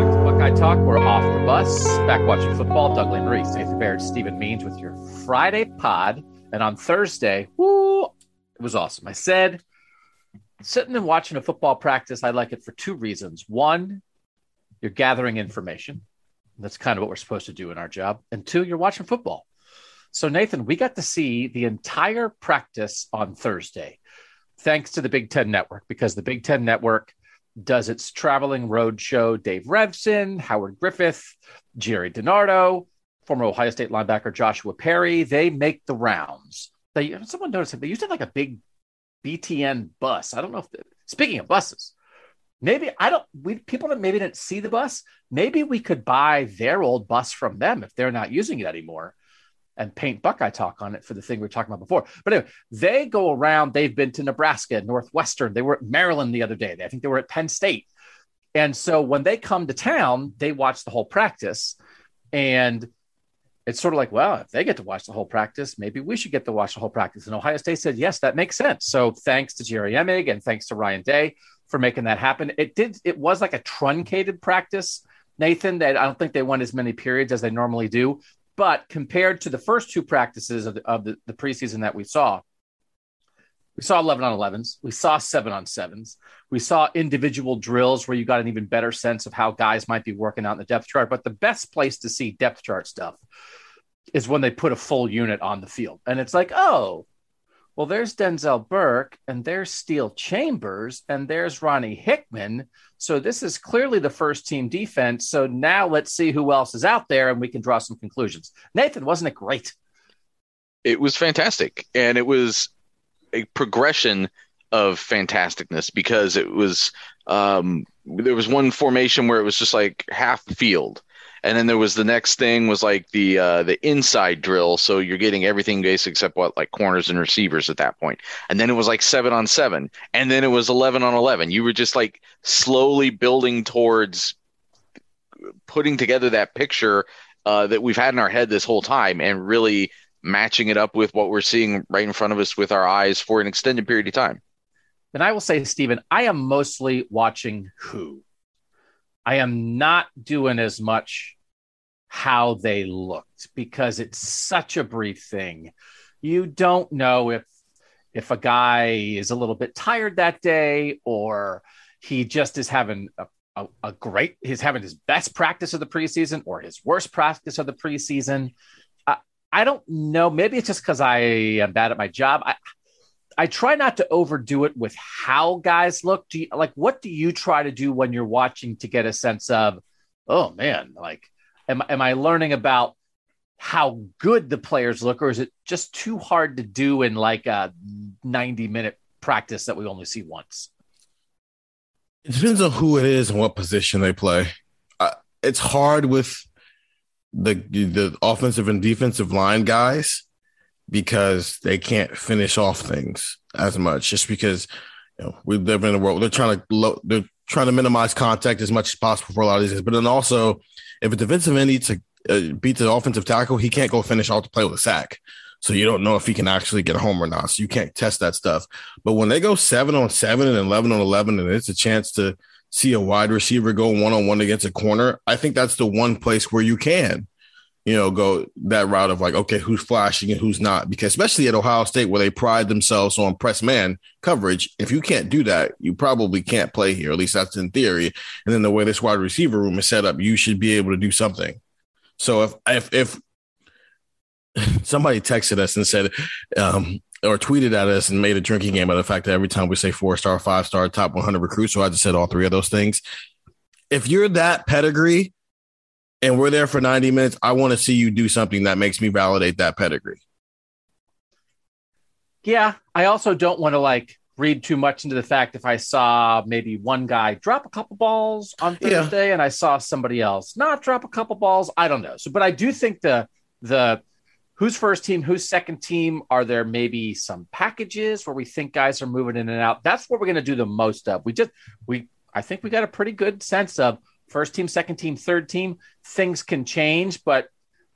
to Buckeye Talk. We're off the bus. Back watching football. Doug Lane Reese, Nathan Barrett, Stephen Means with your Friday pod. And on Thursday, woo, it was awesome. I said, sitting and watching a football practice, I like it for two reasons. One, you're gathering information. That's kind of what we're supposed to do in our job. And two, you're watching football. So, Nathan, we got to see the entire practice on Thursday, thanks to the Big Ten Network, because the Big Ten Network does its traveling road show. Dave Revson, Howard Griffith, Jerry DiNardo, former Ohio State linebacker Joshua Perry, they make the rounds. Someone noticed that they used it like a big BTN bus. I don't know if speaking of buses, people didn't see the bus. Maybe we could buy their old bus from them if they're not using it anymore, and paint Buckeye Talk on it for the thing we were talking about before. But anyway, they go around. They've been to Nebraska, Northwestern. They were at Maryland the other day. I think they were at Penn State. And so when they come to town, they watch the whole practice. And it's sort of like, well, if they get to watch the whole practice, maybe we should get to watch the whole practice. And Ohio State said, yes, that makes sense. So thanks to Jerry Emig and thanks to Ryan Day for making that happen. It was like a truncated practice, Nathan, that I don't think they won as many periods as they normally do. But compared to the first two practices of the preseason that we saw 11 on 11s. We saw 7 on 7s. We saw individual drills where you got an even better sense of how guys might be working out in the depth chart. But the best place to see depth chart stuff is when they put a full unit on the field. And it's like, oh, well, there's Denzel Burke and there's Steele Chambers and there's Ronnie Hickman. So this is clearly the first team defense. So now let's see who else is out there and we can draw some conclusions. Nathan, wasn't it great? It was fantastic. And it was a progression of fantasticness because it was there was one formation where it was just like half field. And then there was the next thing was like the inside drill. So you're getting everything based except like corners and receivers at that point. And then it was like 7 on 7. And then it was 11 on 11. You were just like slowly building towards putting together that picture that we've had in our head this whole time and really matching it up with what we're seeing right in front of us with our eyes for an extended period of time. And I will say, Stephen, I am mostly watching who. I am not doing as much how they looked because it's such a brief thing. You don't know if a guy is a little bit tired that day or he just is having he's having his best practice of the preseason or his worst practice of the preseason. I don't know. Maybe it's just because I am bad at my job. I try not to overdo it with how guys look. What do you try to do when you're watching to get a sense of, oh man, like, am I learning about how good the players look, or is it just too hard to do in like a 90-minute practice that we only see once? It depends on who it is and what position they play. It's hard with the offensive and defensive line guys, because they can't finish off things as much, just because we live in a world where they're trying to minimize contact as much as possible for a lot of these guys. But then also, if a defensive end needs to beat the offensive tackle, he can't go finish off the play with a sack. So you don't know if he can actually get home or not. So you can't test that stuff. But when they go 7 on 7 and 11 on 11, and it's a chance to see a wide receiver go 1-on-1 against a corner, I think that's the one place where you can go that route of like, okay, who's flashing and who's not? Because especially at Ohio State, where they pride themselves on press man coverage, if you can't do that, you probably can't play here. At least that's in theory. And then the way this wide receiver room is set up, you should be able to do something. So if somebody texted us and said, or tweeted at us and made a drinking game out of the fact that every time we say 4-star, 5-star, top 100 recruit. So I just said all three of those things. If you're that pedigree and we're there for 90 minutes, I want to see you do something that makes me validate that pedigree. Yeah. I also don't want to read too much into the fact if I saw maybe one guy drop a couple balls on Thursday and I saw somebody else not drop a couple balls. I don't know. So, but I do think the who's first team, who's second team, are there maybe some packages where we think guys are moving in and out? That's what we're going to do the most of. I think we got a pretty good sense of first team, second team, third team. Things can change, but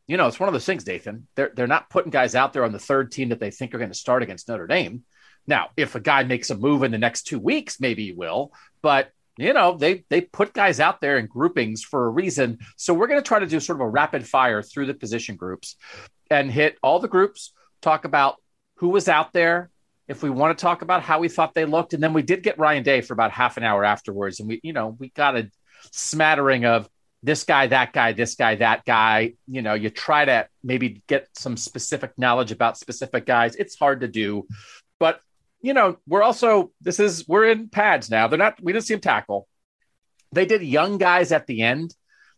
it's one of those things, Dathan. They're not putting guys out there on the third team that they think are going to start against Notre Dame. Now, if a guy makes a move in the next 2 weeks, maybe he will. But, they put guys out there in groupings for a reason. So we're going to try to do sort of a rapid fire through the position groups and hit all the groups, talk about who was out there, if we want to talk about how we thought they looked. And then we did get Ryan Day for about half an hour afterwards. And we got a smattering of this guy, that guy, this guy, that guy. You try to maybe get some specific knowledge about specific guys. It's hard to do. But, we're in pads now. We didn't see him tackle. They did young guys at the end,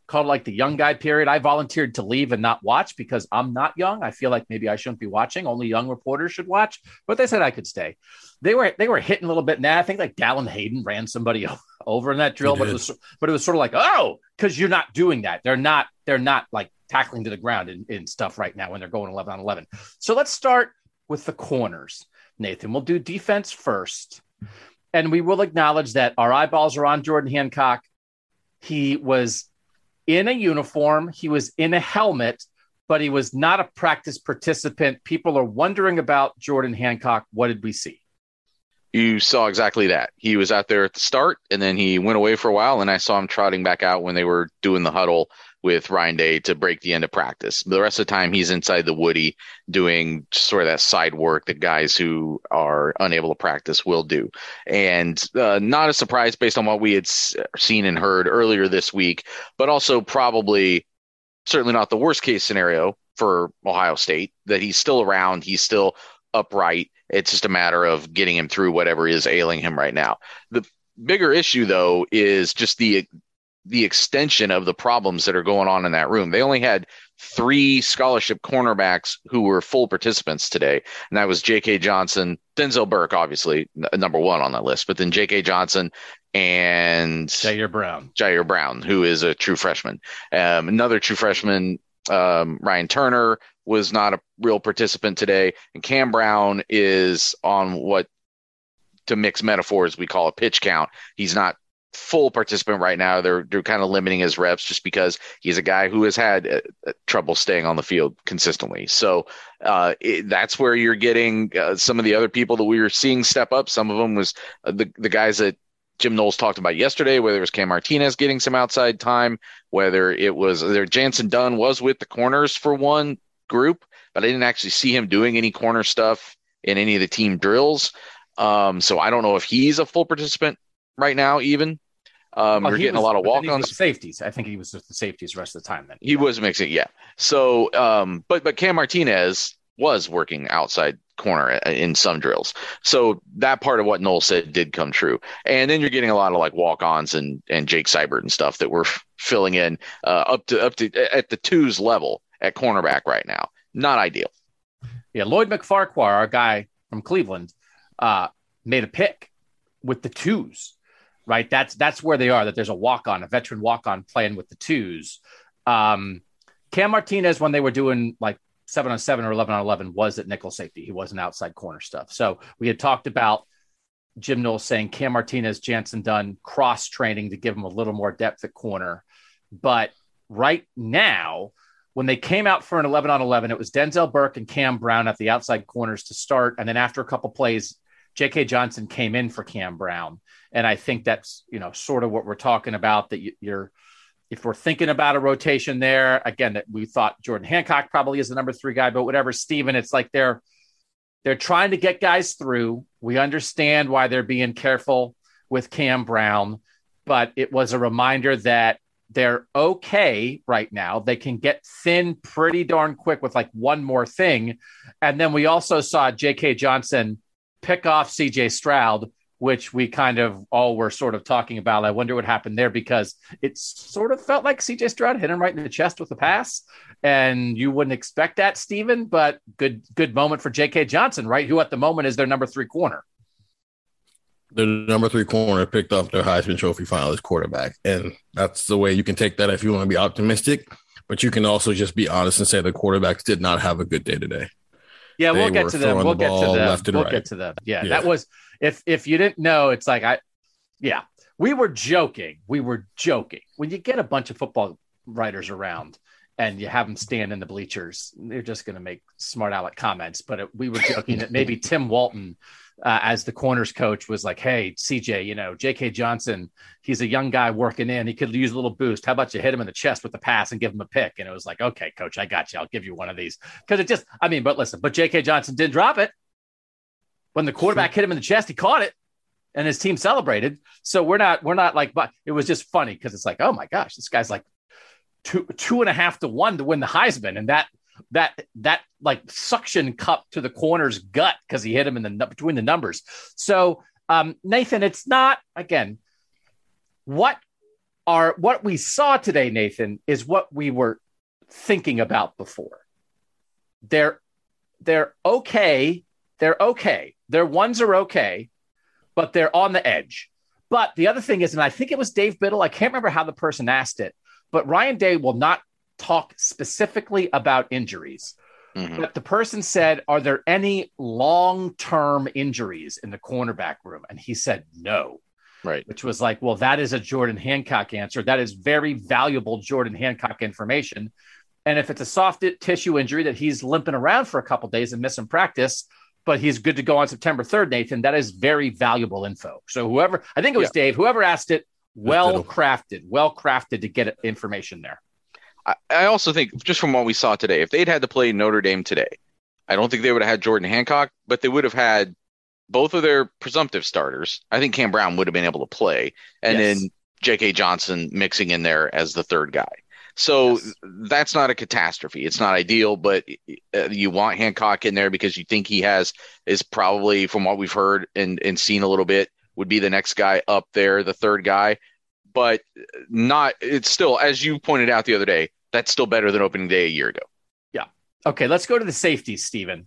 called the young guy period. I volunteered to leave and not watch because I'm not young. I feel like maybe I shouldn't be watching. Only young reporters should watch, but they said I could stay. They were hitting a little bit. Now I think Dallin Hayden ran somebody over in that drill, but it was sort of because you're not doing that. They're not tackling to the ground in stuff right now when they're going 11 on 11. So let's start with the corners. Nathan, we'll do defense first, and we will acknowledge that our eyeballs are on Jordan Hancock. He was in a uniform. He was in a helmet, but he was not a practice participant. People are wondering about Jordan Hancock. What did we see? You saw exactly that. He was out there at the start, and then he went away for a while, and I saw him trotting back out when they were doing the huddle with Ryan Day to break the end of practice. The rest of the time, he's inside the Woody doing sort of that side work that guys who are unable to practice will do. And not a surprise based on what we had seen and heard earlier this week, but also certainly not the worst case scenario for Ohio State, that he's still around, he's still upright. It's just a matter of getting him through whatever is ailing him right now. The bigger issue, though, is just the extension of the problems that are going on in that room. They only had 3 scholarship cornerbacks who were full participants today. And that was J.K. Johnson, Denzel Burke, obviously number one on that list, but then J.K. Johnson and Jair Brown, who is a true freshman. Another true freshman, Ryan Turner, was not a real participant today. And Cam Brown is on what, to mix metaphors, we call a pitch count. He's not full participant right now. They're kind of limiting his reps just because he's a guy who has had trouble staying on the field consistently. So that's where you're getting some of the other people that we were seeing step up. Some of them was the guys that Jim Knowles talked about yesterday, whether it was Cam Martinez getting some outside time, whether it was Jansen Dunn was with the corners for one group, but I didn't actually see him doing any corner stuff in any of the team drills. So I don't know if he's a full participant right now, even. We're getting a lot of walk-ons. Safeties. I think he was with the safeties the rest of the time. Then he was mixing. Yeah. So, but Cam Martinez was working outside corner in some drills. So that part of what Knowles said did come true. And then you're getting a lot of walk-ons and Jake Seibert and stuff that we're filling in up to at the twos level at cornerback right now. Not ideal. Yeah. Lloyd McFarquhar, our guy from Cleveland, made a pick with the twos. Right. That's where they are, that there's a walk-on, a veteran walk-on playing with the twos. Cam Martinez, when they were doing 7-on-7 or 11-on-11, was at nickel safety. He wasn't outside corner stuff. So we had talked about Jim Knowles saying Cam Martinez, Jansen Dunn cross training to give him a little more depth at corner. But right now, when they came out for an 11-on-11, it was Denzel Burke and Cam Brown at the outside corners to start. And then after a couple plays, J.K. Johnson came in for Cam Brown. And I think that's, sort of what we're talking about, that if we're thinking about a rotation there, again, that we thought Jordan Hancock probably is the number 3 guy, but whatever, Steven, it's they're trying to get guys through. We understand why they're being careful with Cam Brown, but it was a reminder that they're okay right now. They can get thin pretty darn quick with like one more thing. And then we also saw J.K. Johnson pick off C.J. Stroud, which we kind of all were sort of talking about. I wonder what happened there, because it sort of felt like C.J. Stroud hit him right in the chest with a pass. And you wouldn't expect that, Steven, but good moment for J.K. Johnson, right? Who at the moment is their number three corner. Their number three corner picked up their Heisman Trophy finalist quarterback. And that's the way you can take that if you want to be optimistic, but you can also just be honest and say the quarterbacks did not have a good day today. Yeah, we'll get to them. We'll get to them. We'll get to them. Yeah, that was, if you didn't know, it's like, we were joking. When you get a bunch of football writers around and you have them stand in the bleachers, they're just going to make smart aleck comments. But we were joking that maybe Tim Walton, as the corners coach, was like, hey, CJ, J.K. Johnson, he's a young guy working in. He could use a little boost. How about you hit him in the chest with the pass and give him a pick? And it was like, okay, coach, I got you. I'll give you one of these. Because it just, but J.K. Johnson did drop it. When the quarterback hit him in the chest, he caught it and his team celebrated. So we're not like, but it was just funny because it's like, oh my gosh, this guy's like two and a half to one to win the Heisman. And that like suction cup to the corner's gut because he hit him in the between the numbers. So Nathan, it's not, again, what we saw today, Nathan, is what we were thinking about before. They're okay. Their ones are okay, but they're on the edge. But the other thing is, and I think it was Dave Biddle, I can't remember how the person asked it, but Ryan Day will not talk specifically about injuries, but the person said, are there any long-term injuries in the cornerback room? And he said, no, right. Which was like, well, that is a Jordan Hancock answer. That is very valuable Jordan Hancock information. And if it's a soft tissue injury that he's limping around for a couple of days and missing practice, but he's good to go on September 3rd, Nathan, that is very valuable info. So whoever, I think it was Dave, whoever asked it, well-crafted to get information there. I also think, just from what we saw today, if they'd had to play Notre Dame today, I don't think they would have had Jordan Hancock, but they would have had both of their presumptive starters. I think Cam Brown would have been able to play, and then J.K. Johnson mixing in there as the third guy. So that's not a catastrophe. It's not ideal, but you want Hancock in there because you think he is probably, from what we've heard and seen a little bit, would be the next guy up there, the third guy. But not, it's still, as you pointed out the other day, that's still better than opening day a year ago. Yeah. Okay. Let's go to the safeties, Steven.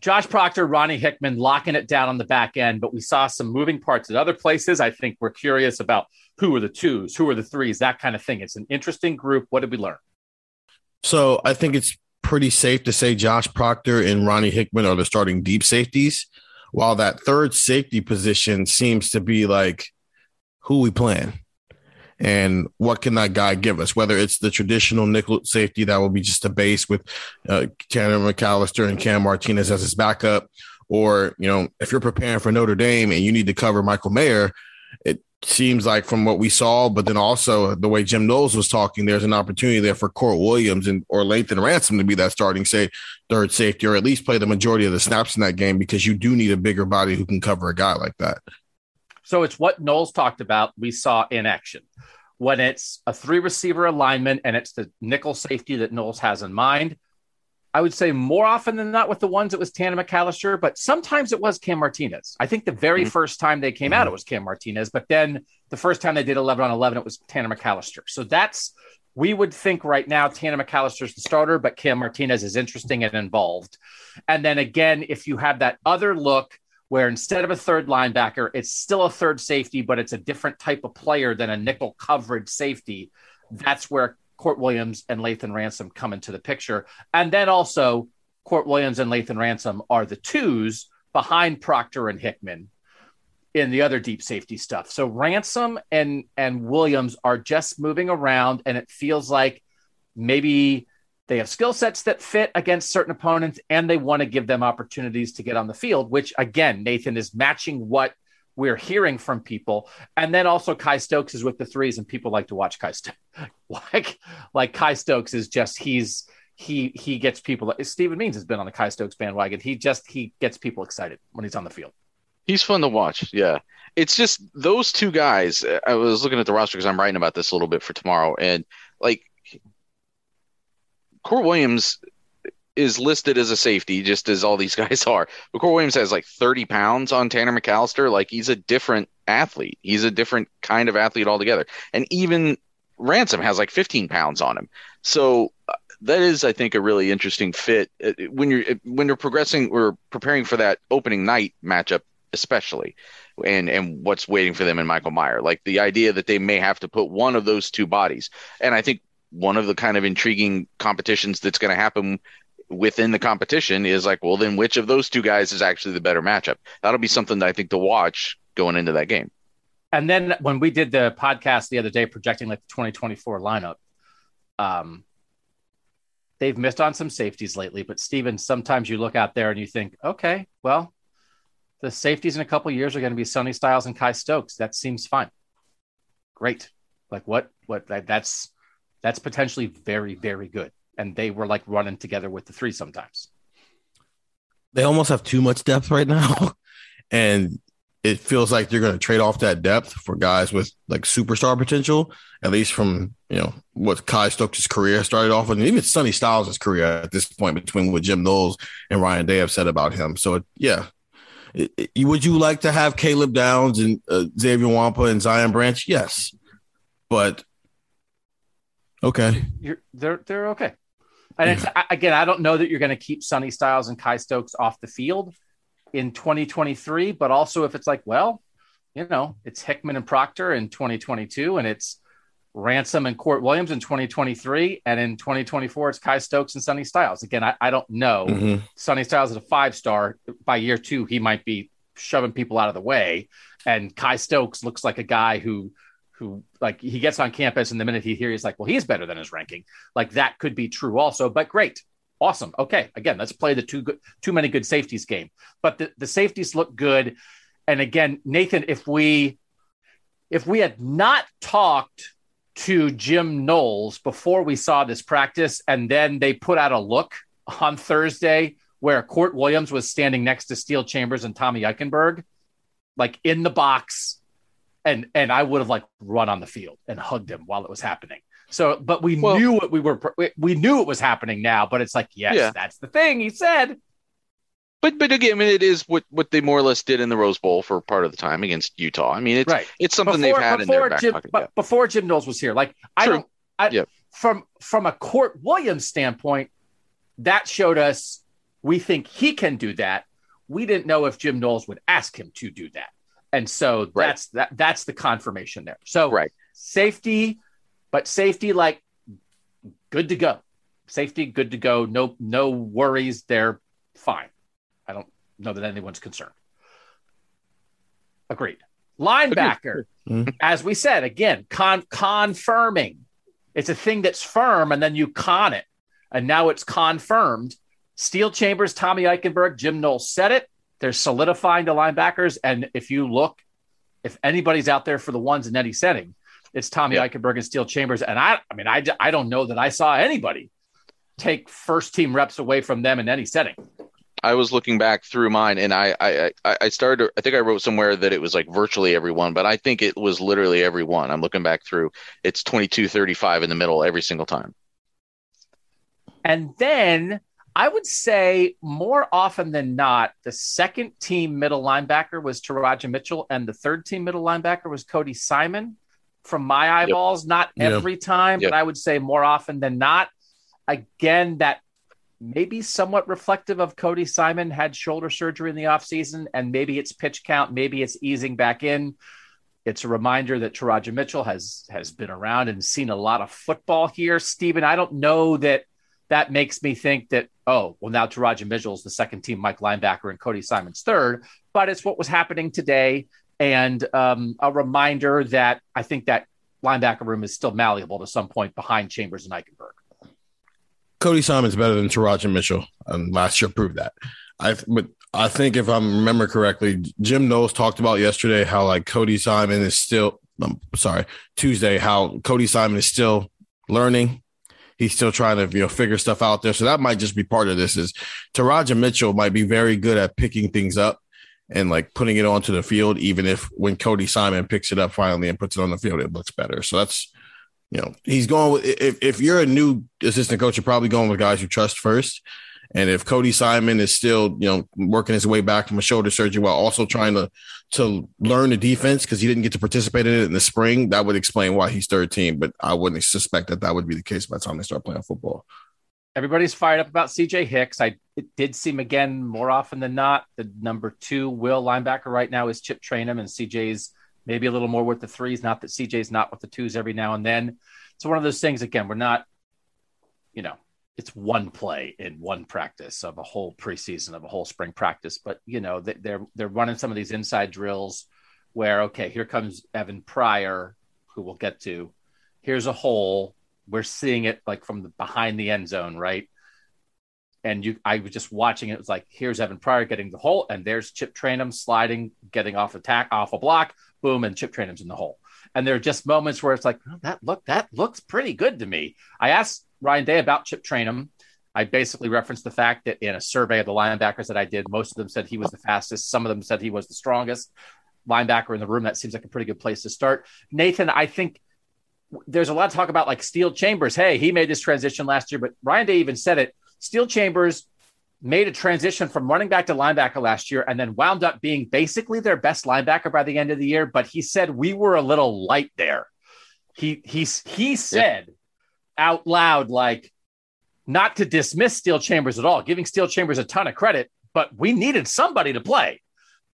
Josh Proctor, Ronnie Hickman locking it down on the back end, but we saw some moving parts at other places. I think we're curious about who are the twos, who are the threes, that kind of thing. It's an interesting group. What did we learn? So I think it's pretty safe to say Josh Proctor and Ronnie Hickman are the starting deep safeties, while that third safety position seems to be like, who we playing? And what can that guy give us? Whether it's the traditional nickel safety that will be just a base with Tanner McAllister and Cam Martinez as his backup, or, if you're preparing for Notre Dame and you need to cover Michael Mayer, it seems like from what we saw, but then also the way Jim Knowles was talking, there's an opportunity there for Court Williams or Lathan Ransom to be that starting, say, third safety, or at least play the majority of the snaps in that game, because you do need a bigger body who can cover a guy like that. So it's what Knowles talked about we saw in action. When it's a three-receiver alignment and it's the nickel safety that Knowles has in mind, I would say more often than not with the ones, it was Tanner McAllister, but sometimes it was Cam Martinez. I think the very first time they came out, it was Cam Martinez, but then the first time they did 11-on-11, it was Tanner McAllister. So that's, we would think right now Tanner McAllister's the starter, but Cam Martinez is interesting and involved. And then again, if you have that other look, where instead of a third linebacker, it's still a third safety, but it's a different type of player than a nickel coverage safety. That's where Court Williams and Lathan Ransom come into the picture. And then also Court Williams and Lathan Ransom are the twos behind Proctor and Hickman in the other deep safety stuff. So Ransom and Williams are just moving around, and it feels like maybe they have skill sets that fit against certain opponents, and they want to give them opportunities to get on the field, which, again, Nathan, is matching what we're hearing from people. And then also Kai Stokes is with the threes, and people like to watch Kai Stokes. like Kai Stokes is just, he gets people. Stephen Means has been on the Kai Stokes bandwagon. He gets people excited when he's on the field. He's fun to watch. Yeah. It's just those two guys. I was looking at the roster because I'm writing about this a little bit for tomorrow. And like Court Williams is listed as a safety, just as all these guys are. But Court Williams has like 30 pounds on Tanner McAllister. Like he's a different athlete. He's a different kind of athlete altogether. And even Ransom has like 15 pounds on him. So that is, I think, a really interesting fit when you're progressing or preparing for that opening night matchup, especially. And what's waiting for them in Michael Mayer. Like the idea that they may have to put one of those two bodies. And I think one of the kind of intriguing competitions that's going to happen within the competition is like, well, then which of those two guys is actually the better matchup? That'll be something that I think to watch going into that game. And then when we did the podcast the other day projecting like the 2024 lineup, they've missed on some safeties lately. But, Steven, sometimes you look out there and you think, okay, well, the safeties in a couple of years are going to be Sonny Styles and Kai Stokes. That seems fine. Great. Like what that's potentially very, very good. And they were like running together with the three sometimes. They almost have too much depth right now. And it feels like they're going to trade off that depth for guys with like superstar potential, at least from, you know, what Kai Stokes' career started off with, and even Sonny Styles' career at this point between what Jim Knowles and Ryan Day have said about him. So yeah. Would you like to have Caleb Downs and Xavier Wampa and Zion Branch? Yes, but okay, they're okay. And it's, again, I don't know that you're going to keep Sonny Styles and Kai Stokes off the field in 2023, but also if it's like, well, you know, it's Hickman and Proctor in 2022, and it's Ransom and Court Williams in 2023, and in 2024 it's Kai Stokes and Sonny Styles. Again, I don't know. Mm-hmm. Sonny Styles is a 5-star. By year 2, he might be shoving people out of the way, and Kai Stokes looks like a guy who like he gets on campus and the minute he's like, well, he's better than his ranking. Like that could be true also, but great. Awesome. Okay. Again, let's play the too many good safeties game, but the safeties look good. And again, Nathan, if we had not talked to Jim Knowles before we saw this practice, and then they put out a look on Thursday where Court Williams was standing next to Steele Chambers and Tommy Eichenberg, like in the box, and I would have like run on the field and hugged him while it was happening. So, but we knew it was happening now, but it's like, yes, that's the thing he said. But again, I mean, it is what they more or less did in the Rose Bowl for part of the time against Utah. I mean, it's something they've had in their back pocket. Yeah. Before Jim Knowles was here, like from a Court Williams standpoint, that showed us we think he can do that. We didn't know if Jim Knowles would ask him to do that, and so that's the confirmation there. So safety like good to go, safety good to go, no worries, they're fine. I don't know that anyone's concerned. Agreed. Linebacker, as we said, again, confirming. It's a thing that's firm, and then you con it, and now it's confirmed. Steele Chambers, Tommy Eichenberg, Jim Knowles said it. They're solidifying the linebackers, and if you look, if anybody's out there for the ones in any setting, it's Tommy Eichenberg and Steele Chambers, and I mean, I don't know that I saw anybody take first-team reps away from them in any setting. I was looking back through mine, and I started. I think I wrote somewhere that it was like virtually everyone, but I think it was literally everyone. I'm looking back through. It's 22-35 in the middle every single time. And then I would say more often than not, the second team middle linebacker was Taraja Mitchell, and the third team middle linebacker was Cody Simon. From my eyeballs, not every time, but I would say more often than not. Again, that. Maybe somewhat reflective of Cody Simon had shoulder surgery in the offseason, and maybe it's pitch count. Maybe it's easing back in. It's a reminder that Taraja Mitchell has been around and seen a lot of football here. Steven, I don't know that makes me think that, oh, well, now Taraja Mitchell is the second team Mike linebacker and Cody Simon's third, but it's what was happening today. And a reminder that I think that linebacker room is still malleable to some point behind Chambers and Eichenberg. Cody Simon's better than Taraja Mitchell, and last year proved that. I think if I remember correctly, Jim Knowles talked about yesterday how like Cody Simon is still Tuesday, how Cody Simon is still learning. He's still trying to, you know, figure stuff out there. So that might just be part of this is Taraja Mitchell might be very good at picking things up and like putting it onto the field, even if when Cody Simon picks it up finally and puts it on the field, it looks better. So that's, you know, he's going with, if you're a new assistant coach, you're probably going with guys you trust first. And if Cody Simon is still, you know, working his way back from a shoulder surgery while also trying to learn the defense because he didn't get to participate in it in the spring, that would explain why he's third team. But I wouldn't suspect that that would be the case by the time they start playing football. Everybody's fired up about C.J. Hicks. I did see him again more often than not. The number 2 linebacker right now is Chip Trayanum, and C.J.'s maybe a little more with the 3s. Not that C.J.'s not with the 2s every now and then. It's one of those things, again, we're not, you know, it's one play in one practice of a whole preseason, of a whole spring practice. But, you know, they're running some of these inside drills where, okay, here comes Evan Pryor, who we'll get to. Here's a hole. We're seeing it like from the behind the end zone, right? And I was just watching it. It was like, here's Evan Pryor getting the hole, and there's Chip Trayanum sliding, getting off off a block, boom, and Chip Trayanum's in the hole. And there are just moments where it's like, oh, that looks pretty good to me. I asked Ryan Day about Chip Trayanum. I basically referenced the fact that in a survey of the linebackers that I did, most of them said he was the fastest. Some of them said he was the strongest linebacker in the room. That seems like a pretty good place to start. Nathan, I think there's a lot of talk about like Steele Chambers. Hey, he made this transition last year, but Ryan Day even said it. Steele Chambers made a transition from running back to linebacker last year and then wound up being basically their best linebacker by the end of the year. But he said, we were a little light there. He said out loud, like, not to dismiss Steele Chambers at all, giving Steele Chambers a ton of credit, but we needed somebody to play.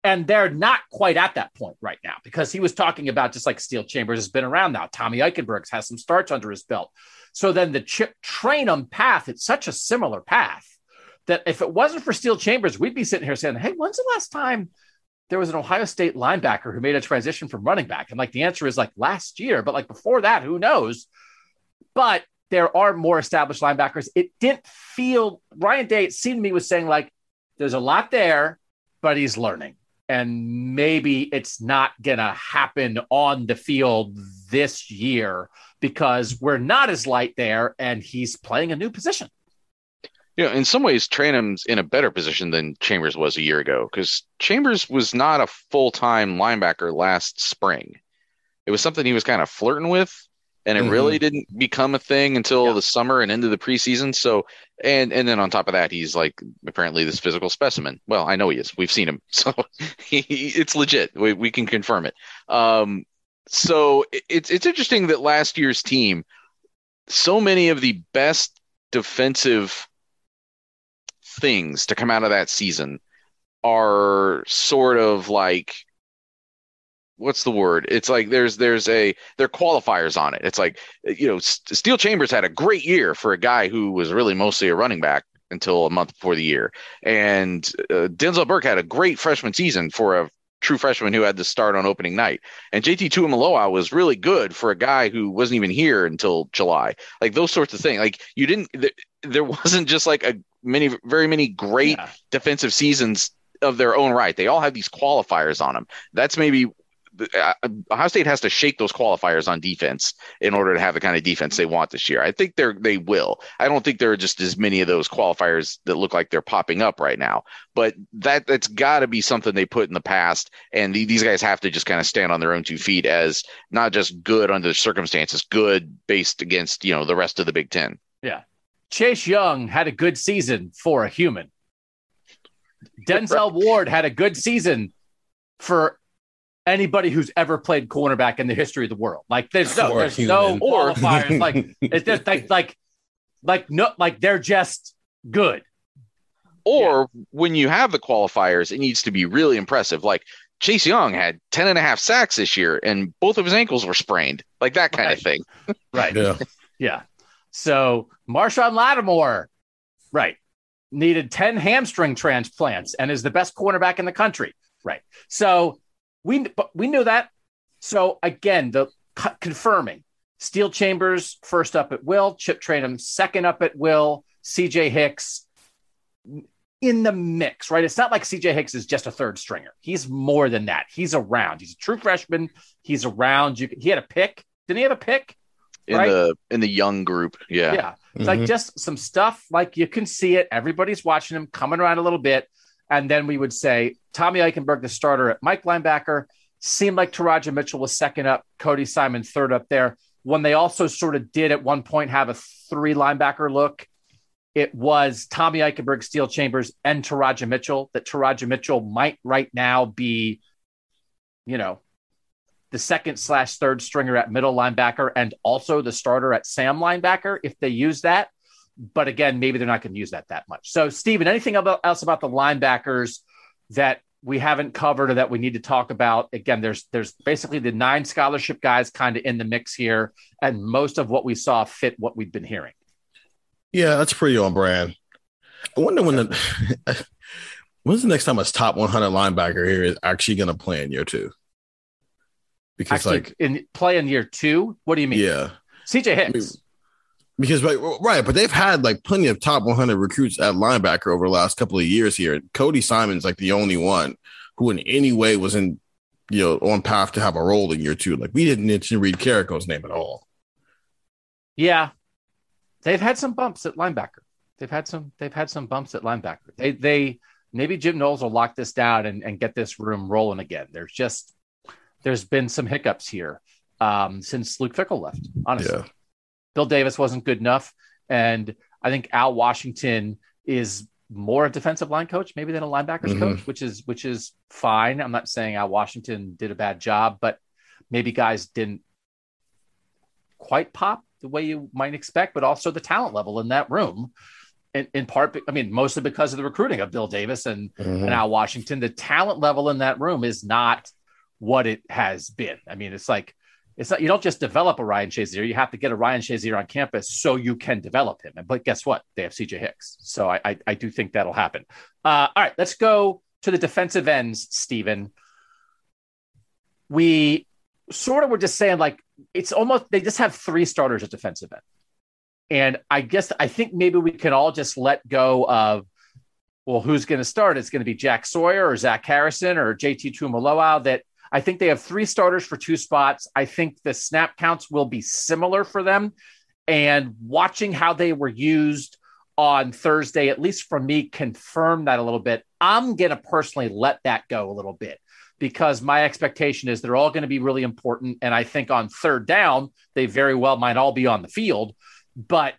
And they're not quite at that point right now, because he was talking about just like Steele Chambers has been around now. Tommy Eichenberg has some starts under his belt. So then the Chip Trayanum path, it's such a similar path that if it wasn't for Steele Chambers, we'd be sitting here saying, hey, when's the last time there was an Ohio State linebacker who made a transition from running back? And like the answer is like last year, but like before that, who knows? But there are more established linebackers. It didn't feel, Ryan Day, it seemed to me, was saying like, there's a lot there, but he's learning. And maybe it's not going to happen on the field this year because we're not as light there, and he's playing a new position. You know, in some ways, Trayanum's in a better position than Chambers was a year ago, because Chambers was not a full-time linebacker last spring. It was something he was kind of flirting with, and it really didn't become a thing until the summer and into the preseason. So, and then on top of that, he's like apparently this physical specimen. Well, I know he is. We've seen him, so it's legit. We can confirm it. So it's interesting that last year's team, so many of the best defensive things to come out of that season are sort of like, what's the word? It's like there are qualifiers on it. It's like, you know, Steele Chambers had a great year for a guy who was really mostly a running back until a month before the year. And Denzel Burke had a great freshman season for a true freshman who had to start on opening night. And JT Tuimoloau was really good for a guy who wasn't even here until July. Like those sorts of things. Like you didn't, there wasn't just like very many great defensive seasons of their own right. They all have these qualifiers on them. That's maybe, Ohio State has to shake those qualifiers on defense in order to have the kind of defense they want this year. I think they will. I don't think there are just as many of those qualifiers that look like they're popping up right now, but that's gotta be something they put in the past. And these guys have to just kind of stand on their own two feet as not just good under the circumstances, good based against, you know, the rest of the Big Ten. Yeah. Chase Young had a good season for a human. Denzel Ward had a good season for anybody who's ever played cornerback in the history of the world. Like there's no qualifiers. Like it's just like they're just good. Or when you have the qualifiers, it needs to be really impressive. Like Chase Young had 10.5 sacks this year and both of his ankles were sprained, like that kind of thing. Right. Yeah. So Marshawn Lattimore, needed 10 hamstring transplants and is the best cornerback in the country. Right. So We knew that. So, again, confirming Steele Chambers first up at will, Chip Trayanum second up at will, C.J. Hicks in the mix, right? It's not like C.J. Hicks is just a third stringer. He's more than that. He's around. He's a true freshman. He's around. He had a pick. Didn't he have a pick? In the young group, yeah. It's like just some stuff, like you can see it. Everybody's watching him, coming around a little bit. And then we would say Tommy Eichenberg, the starter at Mike linebacker, seemed like Taraja Mitchell was second up, Cody Simon third up there. When they also sort of did at one point have a three linebacker look, it was Tommy Eichenberg, Steele Chambers, and Taraja Mitchell, that Taraja Mitchell might right now be, you know, the second/third stringer at middle linebacker and also the starter at Sam linebacker if they use that. But again, maybe they're not going to use that much. So, Steven, anything else about the linebackers that we haven't covered or that we need to talk about? Again, there's basically the 9 scholarship guys kind of in the mix here, and most of what we saw fit what we've been hearing. Yeah, that's pretty on brand. I wonder when's the next time a top 100 linebacker here is actually going to play in year 2? Because actually, play in year 2? What do you mean? Yeah. C.J. Hicks. I mean, because right, but they've had like plenty of top 100 recruits at linebacker over the last couple of years here. Cody Simon's like the only one who in any way was in, you know, on path to have a role in year 2. Like we didn't mention Reed Carrico's name at all. Yeah, they've had some bumps at linebacker. They've had some bumps at linebacker. They maybe Jim Knowles will lock this down and get this room rolling again. There's been some hiccups here since Luke Fickell left. Honestly. Yeah. Bill Davis wasn't good enough, and I think Al Washington is more a defensive line coach maybe than a linebackers coach, which is fine. I'm not saying Al Washington did a bad job, but maybe guys didn't quite pop the way you might expect, but also the talent level in that room, in part, I mean, mostly because of the recruiting of Bill Davis and Al Washington. The talent level in that room is not what it has been. I mean, it's like, it's not, you don't just develop a Ryan Shazier. You have to get a Ryan Shazier on campus so you can develop him. But guess what? They have C.J. Hicks. So I do think that'll happen. All right, let's go to the defensive ends, Steven. We sort of were just saying, like, it's almost they just have 3 starters at defensive end. And I think maybe we can all just let go of, well, who's going to start? It's going to be Jack Sawyer or Zach Harrison or J.T. Tumaloa. That I think they have 3 starters for 2 spots. I think the snap counts will be similar for them. And watching how they were used on Thursday, at least for me, confirmed that a little bit. I'm going to personally let that go a little bit because my expectation is they're all going to be really important. And I think on third down, they very well might all be on the field, but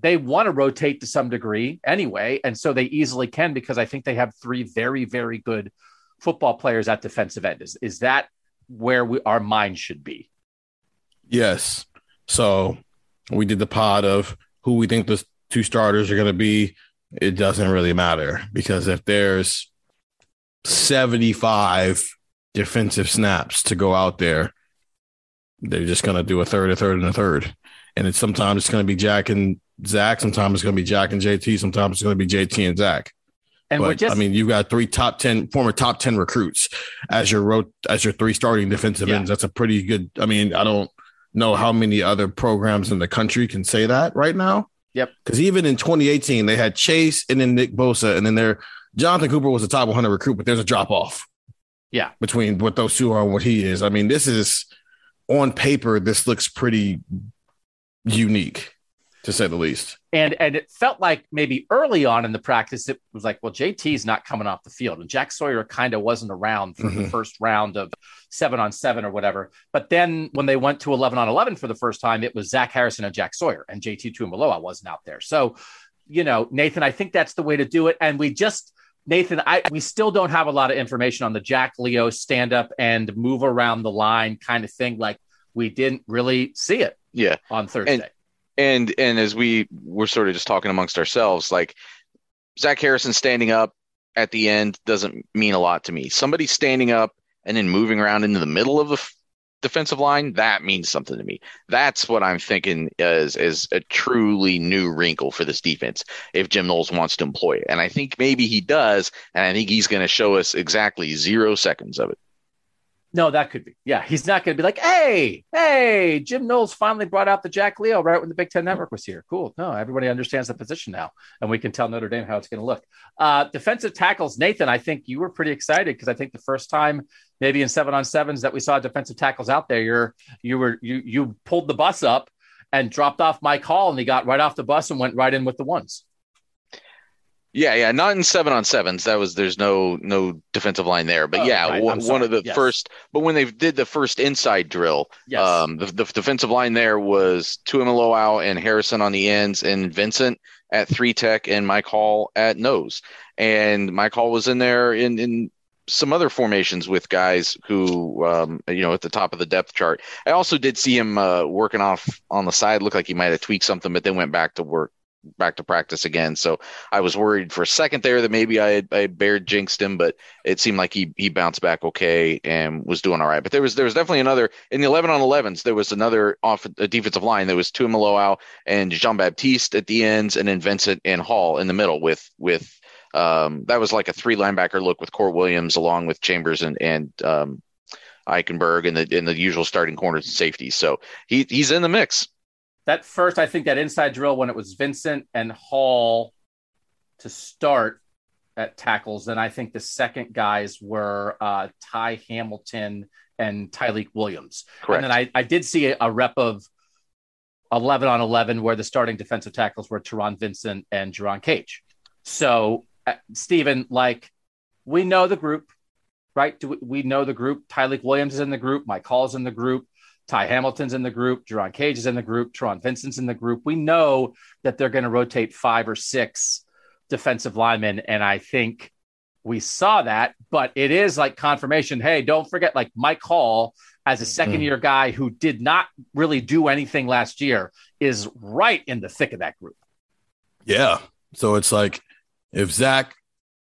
they want to rotate to some degree anyway. And so they easily can, because I think they have 3 very, very good football players at defensive end. Is that where our mind should be? Yes. So we did the pod of who we think the 2 starters are going to be. It doesn't really matter, because if there's 75 defensive snaps to go out there, they're just going to do a third, and it's sometimes it's going to be Jack and Zach, sometimes it's going to be Jack and JT, sometimes it's going to be JT and Zach. And you've got 3 former top 10 recruits as your 3 starting defensive ends. That's a pretty good. I mean, I don't know how many other programs in the country can say that right now. Yep. Because even in 2018, they had Chase and then Nick Bosa, and then Jonathan Cooper was a top 100 recruit, but there's a drop off. Yeah. Between what those 2 are and what he is. I mean, this is on paper. This looks pretty unique, to say the least. And it felt like maybe early on in the practice, it was like, well, JT's not coming off the field. And Jack Sawyer kind of wasn't around for the first round of 7-on-7 or whatever. But then when they went to 11-on-11 for the first time, it was Zach Harrison and Jack Sawyer, and JT Tumaloa wasn't out there. So, you know, Nathan, I think that's the way to do it. And we still don't have a lot of information on the Jack Leo stand up and move around the line kind of thing. Like, we didn't really see it on Thursday. And as we were sort of just talking amongst ourselves, like, Zach Harrison standing up at the end doesn't mean a lot to me. Somebody standing up and then moving around into the middle of the defensive line, that means something to me. That's what I'm thinking is a truly new wrinkle for this defense if Jim Knowles wants to employ it. And I think maybe he does, and I think he's going to show us exactly 0 seconds of it. No, that could be. Yeah, he's not going to be like, hey, Jim Knowles finally brought out the Jack Leo right when the Big Ten Network was here. Cool. No, everybody understands the position now, and we can tell Notre Dame how it's going to look. Defensive tackles, Nathan, I think you were pretty excited, because I think the first time maybe in 7-on-7s that we saw defensive tackles out there, you pulled the bus up and dropped off Mike Hall, and he got right off the bus and went right in with the ones. Yeah, not in 7-on-7s. That was there's no defensive line there. But first. But when they did the first inside drill, the defensive line there was Tuimoloau and Harrison on the ends, and Vincent at 3-tech and Mike Hall at nose. And Mike Hall was in there in some other formations with guys who, at the top of the depth chart. I also did see him working off on the side. Looked like he might have tweaked something, but then went back to practice again. So I was worried for a second there that maybe I bear jinxed him, but it seemed like he bounced back okay and was doing all right. But there was definitely another in the 11-on-11s. There was another off a defensive line. There was Tuimoloau and Jean-Baptiste at the ends, and then Vincent and Hall in the middle with that was like a 3 linebacker look with Court Williams along with Chambers and Eichenberg and the usual starting corners and safety. So he's in the mix. That first, I think that inside drill, when it was Vincent and Hall to start at tackles, then I think the second guys were Ty Hamilton and Tyleek Williams. Correct. And then I did see a rep of 11-on-11 where the starting defensive tackles were Teron Vincent and Jerron Cage. So, Steven, we know the group, right? We know the group. Tyleek Williams is in the group. Mike Hall's in the group. Ty Hamilton's in the group. Jerron Cage is in the group. Teron Vincent's in the group. We know that they're going to rotate 5 or 6 defensive linemen, and I think we saw that. But it is like confirmation. Hey, don't forget, Mike Hall, as a second-year guy who did not really do anything last year, is right in the thick of that group. Yeah. So it's if Zach,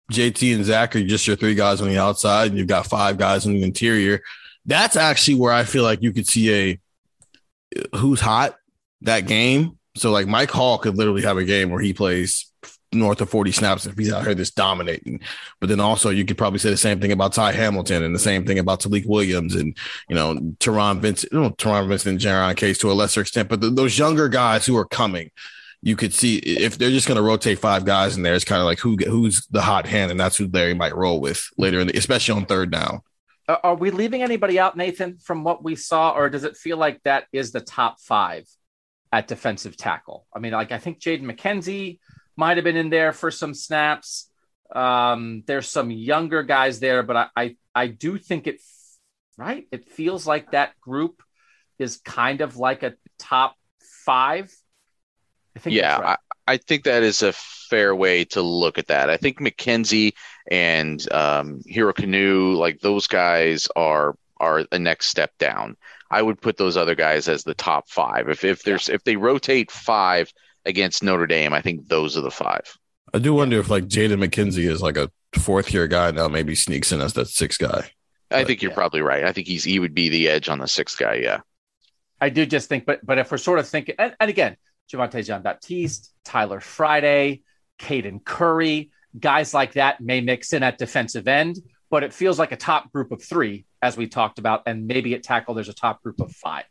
JT, and Zach are just your 3 guys on the outside, and you've got 5 guys on the interior. That's actually where I feel like you could see a who's hot that game. So Mike Hall could literally have a game where he plays north of 40 snaps if he's out here just dominating. But then also you could probably say the same thing about Ty Hamilton and the same thing about Tyleek Williams and, Teron Vincent and Jerron Case to a lesser extent. But those younger guys who are coming, you could see if they're just going to rotate 5 guys in there, it's kind of who's the hot hand, and that's who Larry might roll with later, especially on third down. Are we leaving anybody out, Nathan, from what we saw, or does it feel like that is the top 5 at defensive tackle? I mean, I think Jaden McKenzie might have been in there for some snaps. There's some younger guys there, but I do think it feels like that group is kind of like a top 5. I think that's right. I think that is a fair way to look at that. I think McKenzie and Hirokanu, those guys are the next step down. I would put those other guys as the top 5. If they rotate 5 against Notre Dame, I think those are the 5. I do wonder if Jaden McKenzie is a 4th-year guy now, maybe sneaks in as that 6th guy. I think you're probably right. I think he would be the edge on the 6th guy. Yeah, I do just think, but if we're sort of thinking, and again, Javonte Jean-Baptiste, Tyler Friday, Caden Curry, guys like that may mix in at defensive end, but it feels like a top group of 3, as we talked about, and maybe at tackle there's a top group of 5.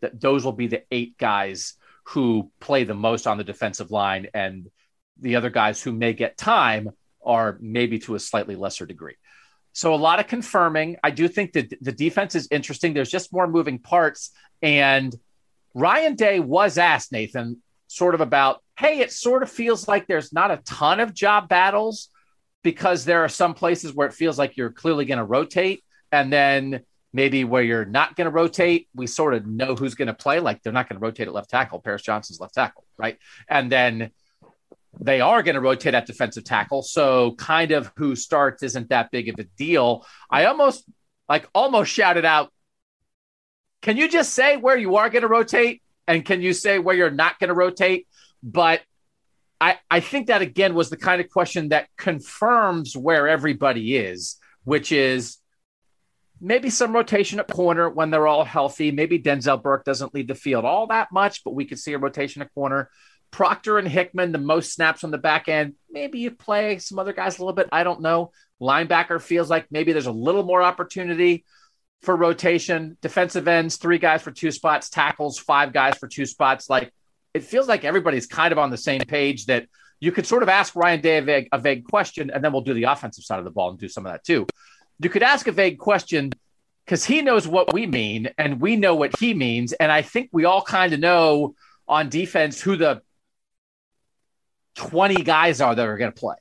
That those will be the 8 guys who play the most on the defensive line, and the other guys who may get time are maybe to a slightly lesser degree. So a lot of confirming. I do think that the defense is interesting. There's just more moving parts, and Ryan Day was asked, Nathan, sort of about, hey, it sort of feels like there's not a ton of job battles because there are some places where it feels like you're clearly going to rotate, and then maybe where you're not going to rotate, we sort of know who's going to play. They're not going to rotate at left tackle. Paris Johnson's left tackle, right? And then they are going to rotate at defensive tackle, so kind of who starts isn't that big of a deal. I almost shouted out, can you just say where you are going to rotate, and can you say where you're not going to rotate? But I think that, again, was the kind of question that confirms where everybody is, which is maybe some rotation at corner when they're all healthy. Maybe Denzel Burke doesn't lead the field all that much, but we could see a rotation at corner. Proctor and Hickman, the most snaps on the back end. Maybe you play some other guys a little bit. I don't know. Linebacker feels like maybe there's a little more opportunity for rotation. Defensive ends, 3 guys for 2 spots. Tackles, 5 guys for 2 spots. It feels like everybody's kind of on the same page, that you could sort of ask Ryan Day a vague question, and then we'll do the offensive side of the ball and do some of that too. You could ask a vague question because he knows what we mean and we know what he means. And I think we all kind of know on defense who the 20 guys are that are going to play.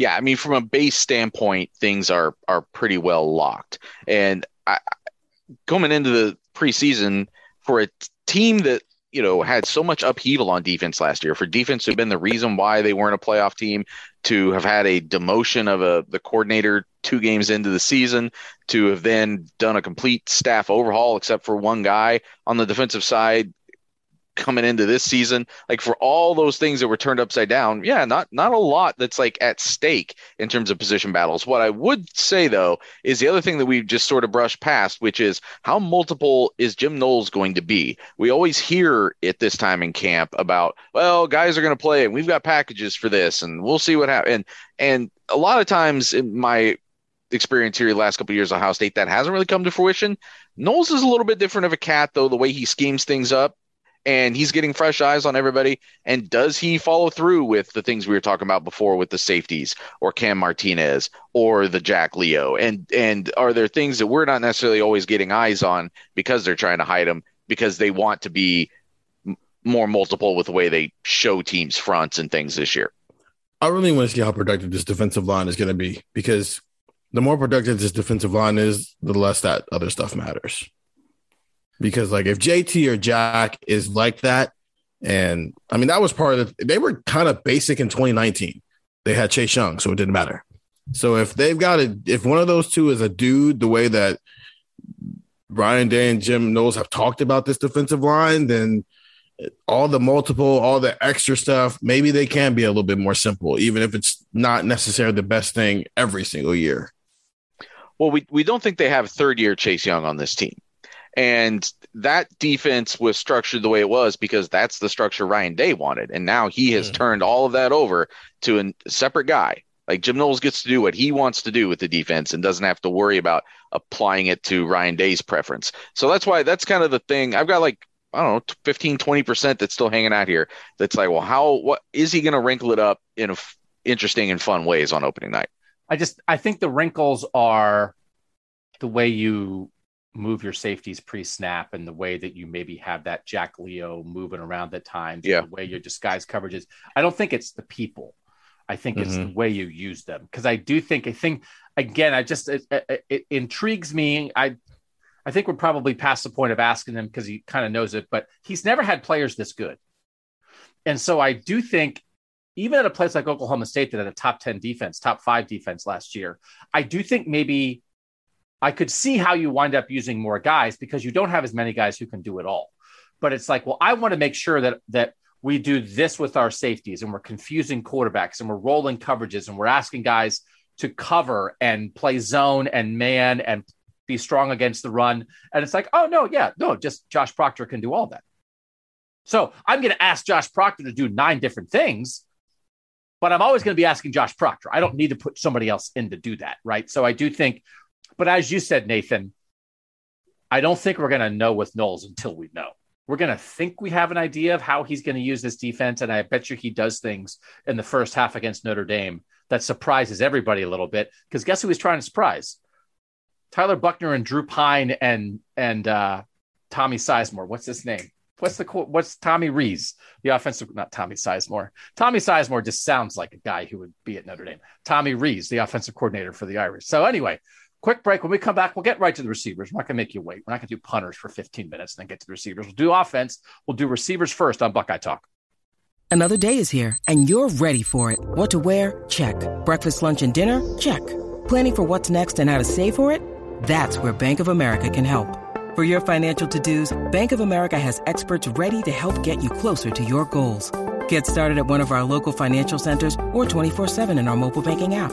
Yeah, I mean, from a base standpoint, things are pretty well locked. And coming into the preseason for a team that, you know, had so much upheaval on defense last year, for defense to have been the reason why they weren't a playoff team, to have had a demotion of the coordinator 2 games into the season, to have then done a complete staff overhaul except for one guy on the defensive side coming into this season, like for all those things that were turned upside down, not a lot that's like at stake in terms of position battles. What I would say though is the other thing that we've just sort of brushed past, which is how multiple is Jim Knowles going to be? We always hear at this time in camp about, well, guys are going to play and we've got packages for this and we'll see what happens. And a lot of times in my experience here the last couple of years at Ohio State, that hasn't really come to fruition. Knowles is a little bit different of a cat though, the way he schemes things up. And he's getting fresh eyes on everybody. And does he follow through with the things we were talking about before with the safeties or Cam Martinez or the Jack Leo? And are there things that we're not necessarily always getting eyes on because they're trying to hide them, because they want to be more multiple with the way they show teams fronts and things this year? I really want to see how productive this defensive line is going to be, because the more productive this defensive line is, the less that other stuff matters. Because, like, if JT or Jack is like that, and, I mean, that was part of the – they were kind of basic in 2019. They had Chase Young, so it didn't matter. So if they've got a – if one of those two is a dude, the way that Ryan Day and Jim Knowles have talked about this defensive line, then all the multiple, all the extra stuff, maybe they can be a little bit more simple, even if it's not necessarily the best thing every single year. Well, we don't think they have third-year Chase Young on this team. And that defense was structured the way it was because that's the structure Ryan Day wanted. And now he has turned all of that over to a separate guy. Like, Jim Knowles gets to do what he wants to do with the defense and doesn't have to worry about applying it to Ryan Day's preference. So that's why that's kind of the thing. I've got, like, I don't know, 15, 20% that's still hanging out here. That's like, well, what is he going to wrinkle it up in interesting and fun ways on opening night? I think the wrinkles are the way you move your safeties pre-snap and the way that you maybe have that Jack Leo moving around at times, the way your disguise coverage is. I don't think it's the people. I think it's the way you use them. Cause I do think, it intrigues me. I think we're probably past the point of asking him cause he kind of knows it, but he's never had players this good. And so I do think even at a place like Oklahoma State that had a top 10 defense, top 5 defense last year, I do think maybe I could see how you wind up using more guys because you don't have as many guys who can do it all. But it's like, well, I want to make sure that we do this with our safeties and we're confusing quarterbacks and we're rolling coverages and we're asking guys to cover and play zone and man and be strong against the run. And it's like, oh, no, just Josh Proctor can do all that. So I'm going to ask Josh Proctor to do 9 different things, but I'm always going to be asking Josh Proctor. I don't need to put somebody else in to do that, right? So I do think... But as you said, Nathan, I don't think we're going to know with Knowles until we know. We're going to think we have an idea of how he's going to use this defense, and I bet you he does things in the first half against Notre Dame that surprises everybody a little bit, because guess who he's trying to surprise? Tyler Buckner and Drew Pine and Tommy Sizemore. What's his name? What's Tommy Rees? The offensive, not Tommy Sizemore. Tommy Sizemore just sounds like a guy who would be at Notre Dame. Tommy Rees, the offensive coordinator for the Irish. So anyway, quick break. When we come back, we'll get right to the receivers. We're not going to make you wait. We're not going to do punters for 15 minutes and then get to the receivers. We'll do offense. We'll do receivers first on Buckeye Talk. Another day is here, and you're ready for it. What to wear? Check. Breakfast, lunch, and dinner? Check. Planning for what's next and how to save for it? That's where Bank of America can help. For your financial to-dos, Bank of America has experts ready to help get you closer to your goals. Get started at one of our local financial centers or 24/7 in our mobile banking app.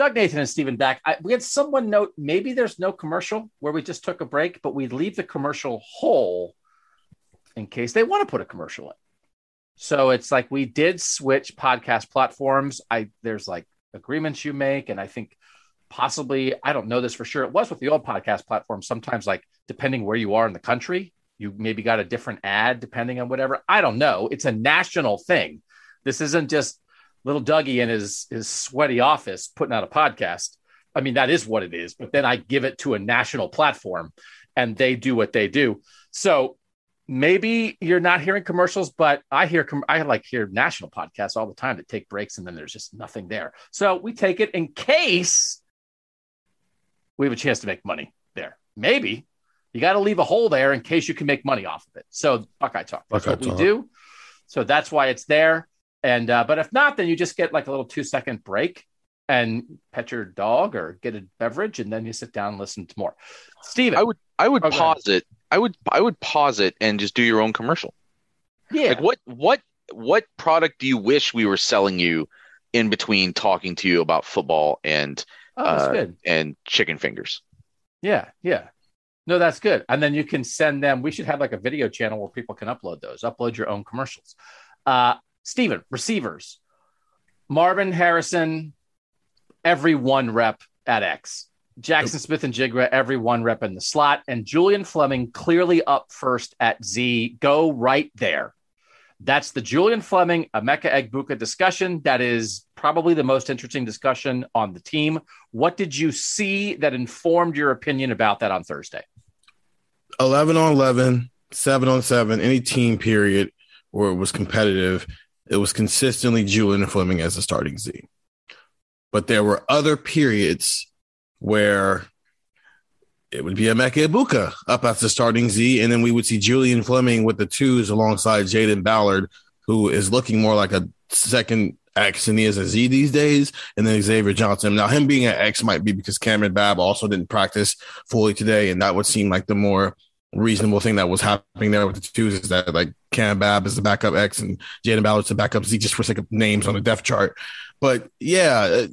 Doug Nathan and Stephen Back. We had someone note, maybe there's no commercial where we just took a break, but we leave the commercial whole in case they want to put a commercial in. So it's like we did switch podcast platforms. There's like agreements you make. And I think possibly, I don't know this for sure. It was with the old podcast platform. Sometimes like depending where you are in the country, you maybe got a different ad depending on whatever. I don't know. It's a national thing. This isn't just little Dougie in his sweaty office putting out a podcast. I mean, that is what it is, but then I give it to a national platform and they do what they do. So maybe you're not hearing commercials, but I hear national podcasts all the time that take breaks and then there's just nothing there. So we take it in case we have a chance to make money there. Maybe you got to leave a hole there in case you can make money off of it. So Buckeye Talk, that's what we do. So that's why it's there. And, but if not, then you just get like a little 2-second break and pet your dog or get a beverage. And then you sit down and listen to more. Steven, I would pause it. I would pause it and just do your own commercial. Yeah. Like what product do you wish we were selling you in between talking to you about football and chicken fingers? Yeah. Yeah. No, that's good. And then you can send them. We should have like a video channel where people can upload those, upload your own commercials. Steven, receivers, Marvin Harrison, every one rep at X. Jackson Smith-Njigba, every one rep in the slot. And Julian Fleming clearly up first at Z. Go right there. That's the Julian Fleming, Emeka Egbuka discussion. That is probably the most interesting discussion on the team. What did you see that informed your opinion about that on Thursday? 11 on 11, 7 on 7, any team period where it was competitive, it was consistently Julian Fleming as a starting Z. But there were other periods where it would be Emeka Egbuka up as the starting Z, and then we would see Julian Fleming with the twos alongside Jaden Ballard, who is looking more like a second X than he is a Z these days, and then Xavier Johnson. Now, him being an X might be because Cameron Babb also didn't practice fully today, and that would seem like the more reasonable thing that was happening there with the twos is that like Cam Babb is the backup X and Jaden Ballard's the backup Z, just for sake of names on the depth chart. But yeah,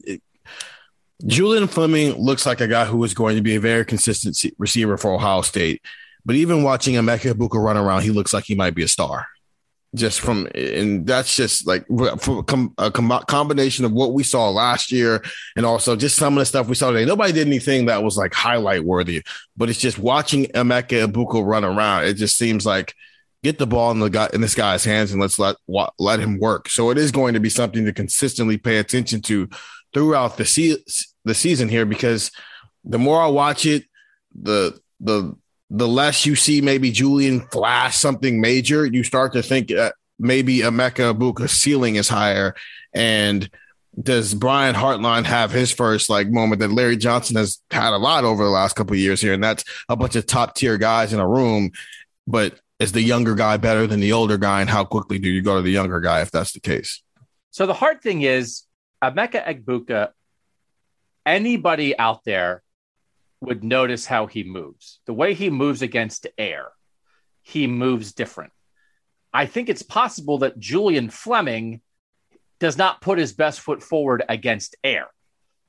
Julian Fleming looks like a guy who is going to be a very consistent receiver for Ohio State. But even watching Emeka Egbuka run around, he looks like he might be a star. And that's just like a combination of what we saw last year and also just some of the stuff we saw today. Nobody did anything that was like highlight worthy, but it's just watching Emeka Egbuka run around. It just seems like get the ball in this guy's hands and let's let him work. So it is going to be something to consistently pay attention to throughout the season here, because the more I watch it, the less you see maybe Julian flash something major, you start to think that maybe Emeka Egbuka's ceiling is higher. And does Brian Hartline have his first like moment that Larry Johnson has had a lot over the last couple of years here? And that's a bunch of top tier guys in a room. But is the younger guy better than the older guy? And how quickly do you go to the younger guy if that's the case? So the hard thing is Emeka Egbuka, anybody out there would notice how he moves. The way he moves against air, he moves different. I think it's possible that Julian Fleming does not put his best foot forward against air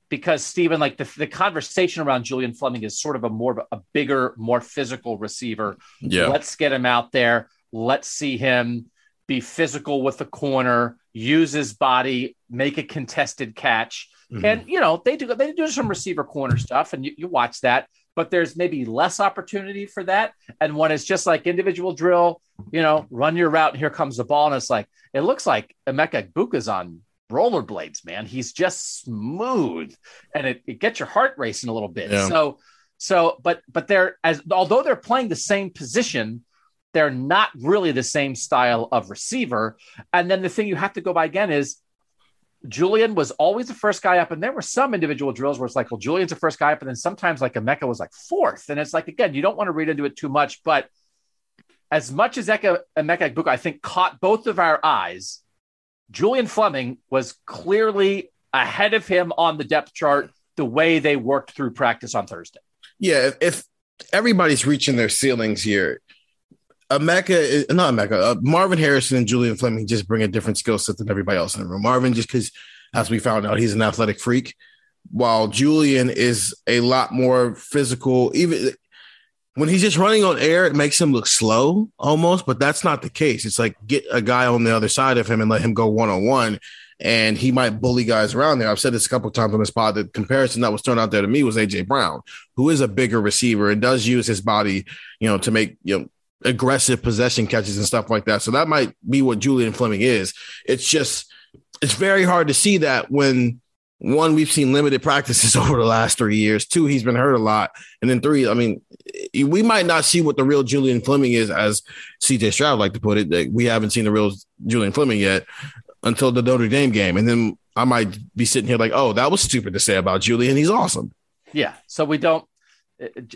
because, Stephen, like the conversation around Julian Fleming is sort of a bigger, more physical receiver. Yeah. Let's get him out there. Let's see him be physical with the corner, use his body, make a contested catch. Mm-hmm. And, you know, they do some receiver corner stuff and you watch that, but there's maybe less opportunity for that. And when it's just like individual drill, you know, run your route and here comes the ball. And it's like, it looks like Emeka Egbuka's on rollerblades, man. He's just smooth and it gets your heart racing a little bit. Yeah. But although they're playing the same position, they're not really the same style of receiver. And then the thing you have to go by again is, Julian was always the first guy up, and there were some individual drills where it's like, well, Julian's the first guy up, and then sometimes like Emeka was like fourth, and it's like, again, you don't want to read into it too much, but as much as Emeka Egbuka, I think, caught both of our eyes, Julian Fleming was clearly ahead of him on the depth chart the way they worked through practice on Thursday. Yeah, if everybody's reaching their ceilings here, Marvin Harrison and Julian Fleming just bring a different skill set than everybody else in the room. Marvin, just because, as we found out, he's an athletic freak. while Julian is a lot more physical. Even when he's just running on air, it makes him look slow almost, but that's not the case. It's like get a guy on the other side of him and let him go one-on-one, and he might bully guys around there. I've said this a couple of times on this pod. The comparison that was thrown out there to me was A.J. Brown, who is a bigger receiver and does use his body, to make, aggressive possession catches and stuff like that. So that might be what Julian Fleming is. It's just, it's very hard to see that when, one, we've seen limited practices over the last 3 years. Two, he's been hurt a lot. And then three, we might not see what the real Julian Fleming is, as CJ Stroud like to put it. Like, we haven't seen the real Julian Fleming yet until the Notre Dame game. And then I might be sitting here like, oh, that was stupid to say about Julian. He's awesome. Yeah. So we don't,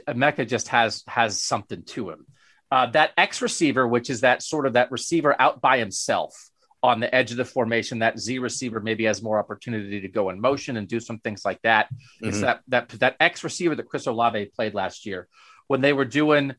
Emeka just has something to him. That X receiver, which is that sort of that receiver out by himself on the edge of the formation, that Z receiver maybe has more opportunity to go in motion and do some things like that. Mm-hmm. It's that X receiver that Chris Olave played last year when they were doing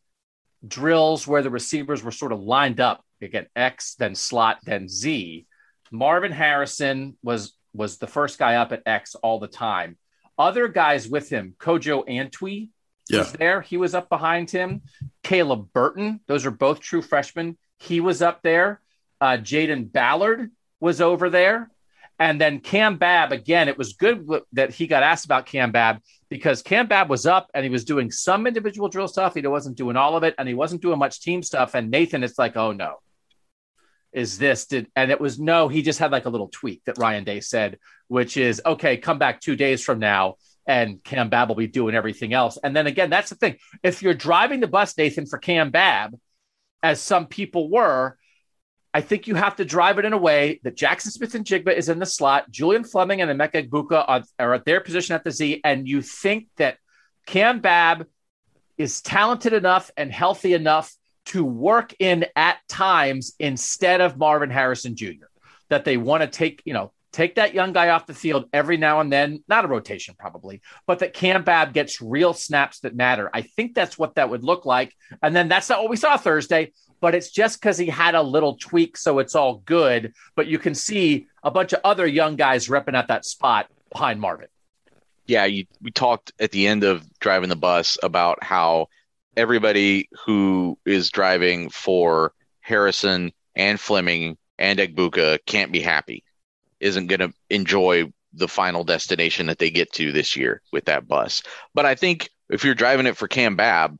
drills where the receivers were sort of lined up, again, X, then slot, then Z. Marvin Harrison was the first guy up at X all the time. Other guys with him, Kojo Antwi was there. He was up behind him. Caleb Burton, those are both true freshmen. He was up there. Jaden Ballard was over there. And then Cam Babb, again, it was good that he got asked about Cam Babb because Cam Babb was up and he was doing some individual drill stuff. He wasn't doing all of it and he wasn't doing much team stuff. And Nathan, it's like, oh no, he just had like a little tweak that Ryan Day said, which is, okay, come back 2 days from now and Cam Babb will be doing everything else. And then again, that's the thing. If you're driving the bus, Nathan, for Cam Babb, as some people were, I think you have to drive it in a way that Jackson Smith-Njigba is in the slot, Julian Fleming and Emeka Egbuka are at their position at the Z, and you think that Cam Babb is talented enough and healthy enough to work in at times instead of Marvin Harrison Jr., that they want to take that young guy off the field every now and then, not a rotation probably, but that Cam Babb gets real snaps that matter. I think that's what that would look like. And then that's not what we saw Thursday, but it's just because he had a little tweak, so it's all good. But you can see a bunch of other young guys repping at that spot behind Marvin. Yeah, we talked at the end of driving the bus about how everybody who is driving for Harrison and Fleming and Egbuka can't be happy, isn't going to enjoy the final destination that they get to this year with that bus. But I think if you're driving it for Cam Babb,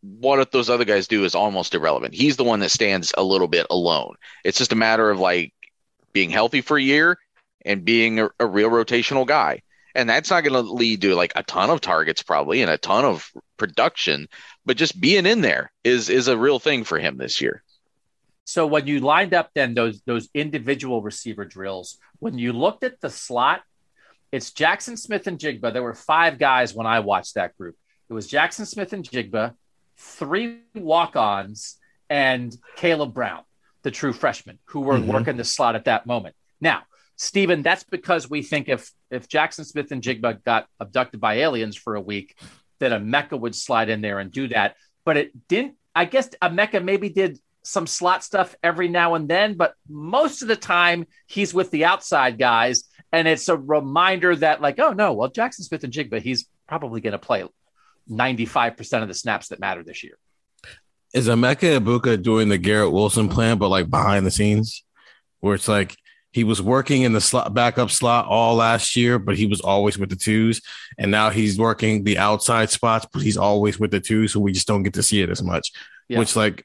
what if those other guys do is almost irrelevant. He's the one that stands a little bit alone. It's just a matter of like being healthy for a year and being a real rotational guy. And that's not going to lead to like a ton of targets probably and a ton of production, but just being in there is a real thing for him this year. So when you lined up then those individual receiver drills, when you looked at the slot, it's Jackson Smith-Njigba. There were five guys when I watched that group. It was Jackson Smith-Njigba, 3 walk-ons, and Caleb Brown, the true freshman, who were working the slot at that moment. Now, Stephen, that's because we think if Jackson Smith-Njigba got abducted by aliens for a week, that Emeka would slide in there and do that. But it didn't. I guess Emeka maybe did some slot stuff every now and then, but most of the time he's with the outside guys, and it's a reminder that like, oh, no, well, Jackson Smith-Njigba, he's probably going to play 95% of the snaps that matter this year. Is Emeka Egbuka doing the Garrett Wilson plan, but like behind the scenes, where it's like he was working in the slot, backup slot all last year, but he was always with the twos, and now he's working the outside spots, but he's always with the twos, so we just don't get to see it as much, which like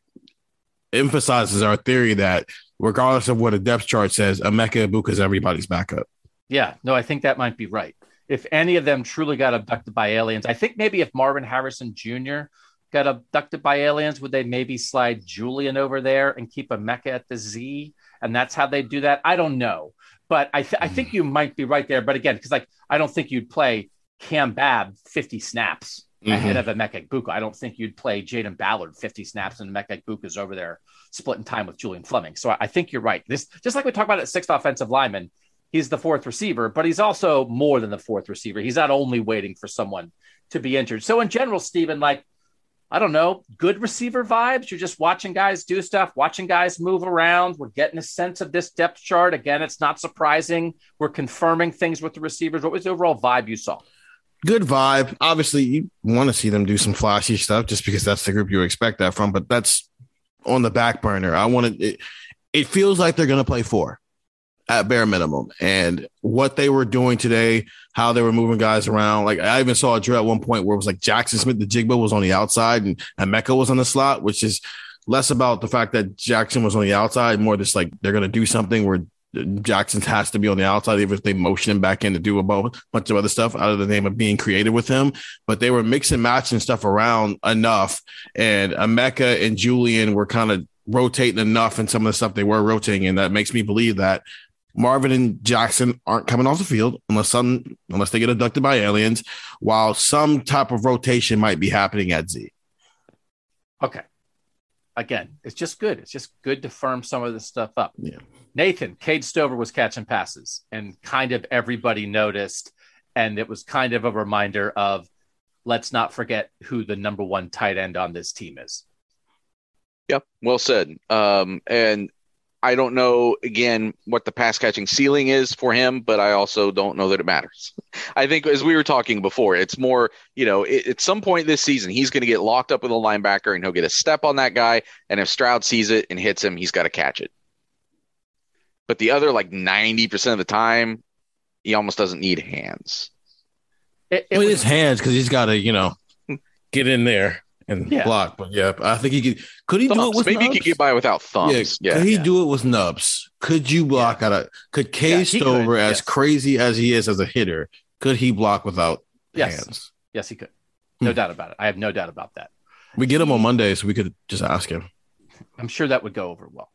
emphasizes our theory that regardless of what a depth chart says, Emeka Egbuka is everybody's backup. Yeah, no, I think that might be right. If any of them truly got abducted by aliens, I think maybe if Marvin Harrison Jr. got abducted by aliens, would they maybe slide Julian over there and keep Emeka at the Z? And that's how they do that. I don't know, but I think you might be right there. But again, because like I don't think you'd play Cam Babb 50 snaps ahead of Emeka Egbuka. I don't think you'd play Jaden Ballard 50 snaps and Emeka Egbuka's over there splitting time with Julian Fleming. So I think you're right. This just like we talk about at sixth offensive lineman. He's the fourth receiver, but he's also more than the fourth receiver. He's not only waiting for someone to be injured. So in general, Stephen, like I don't know, good receiver vibes. You're just watching guys do stuff, watching guys move around. We're getting a sense of this depth chart. Again, it's not surprising. We're confirming things with the receivers. What was the overall vibe you saw? Good vibe. Obviously, you want to see them do some flashy stuff just because that's the group you expect that from, but that's on the back burner. It feels like they're going to play four at bare minimum. And what they were doing today, how they were moving guys around. Like, I even saw a drill at one point where it was like Jackson Smith-Njigba was on the outside and Emeka was on the slot, which is less about the fact that Jackson was on the outside, more just like they're going to do something where Jackson has to be on the outside, even if they motion him back in to do a bunch of other stuff out of the name of being creative with him. But they were mixing, matching stuff around enough. And Emeka and Julian were kind of rotating enough in some of the stuff they were rotating. And that makes me believe that Marvin and Jackson aren't coming off the field unless they get abducted by aliens, while some type of rotation might be happening at Z. Okay. Again, it's just good. It's just good to firm some of this stuff up. Yeah. Nathan, Cade Stover was catching passes and kind of everybody noticed. And it was kind of a reminder of, let's not forget who the number one tight end on this team is. Yep. Well said. And I don't know, again, what the pass catching ceiling is for him, but I also don't know that it matters. I think, as we were talking before, it's more, you know, at some point this season, he's going to get locked up with a linebacker and he'll get a step on that guy. And if Stroud sees it and hits him, he's got to catch it. But the other, like 90% of the time, he almost doesn't need hands. It was his hands, because he's got to, you know, get in there and block. But yeah, I think he could. Could he do it with maybe nubs? He could get by without thumbs. Yeah. Could he do it with nubs? Could you block out? Could Cade Stover, as crazy as he is as a hitter, could he block without hands? Yes, he could. No doubt about it. I have no doubt about that. We get him on Monday, so we could just ask him. I'm sure that would go over well.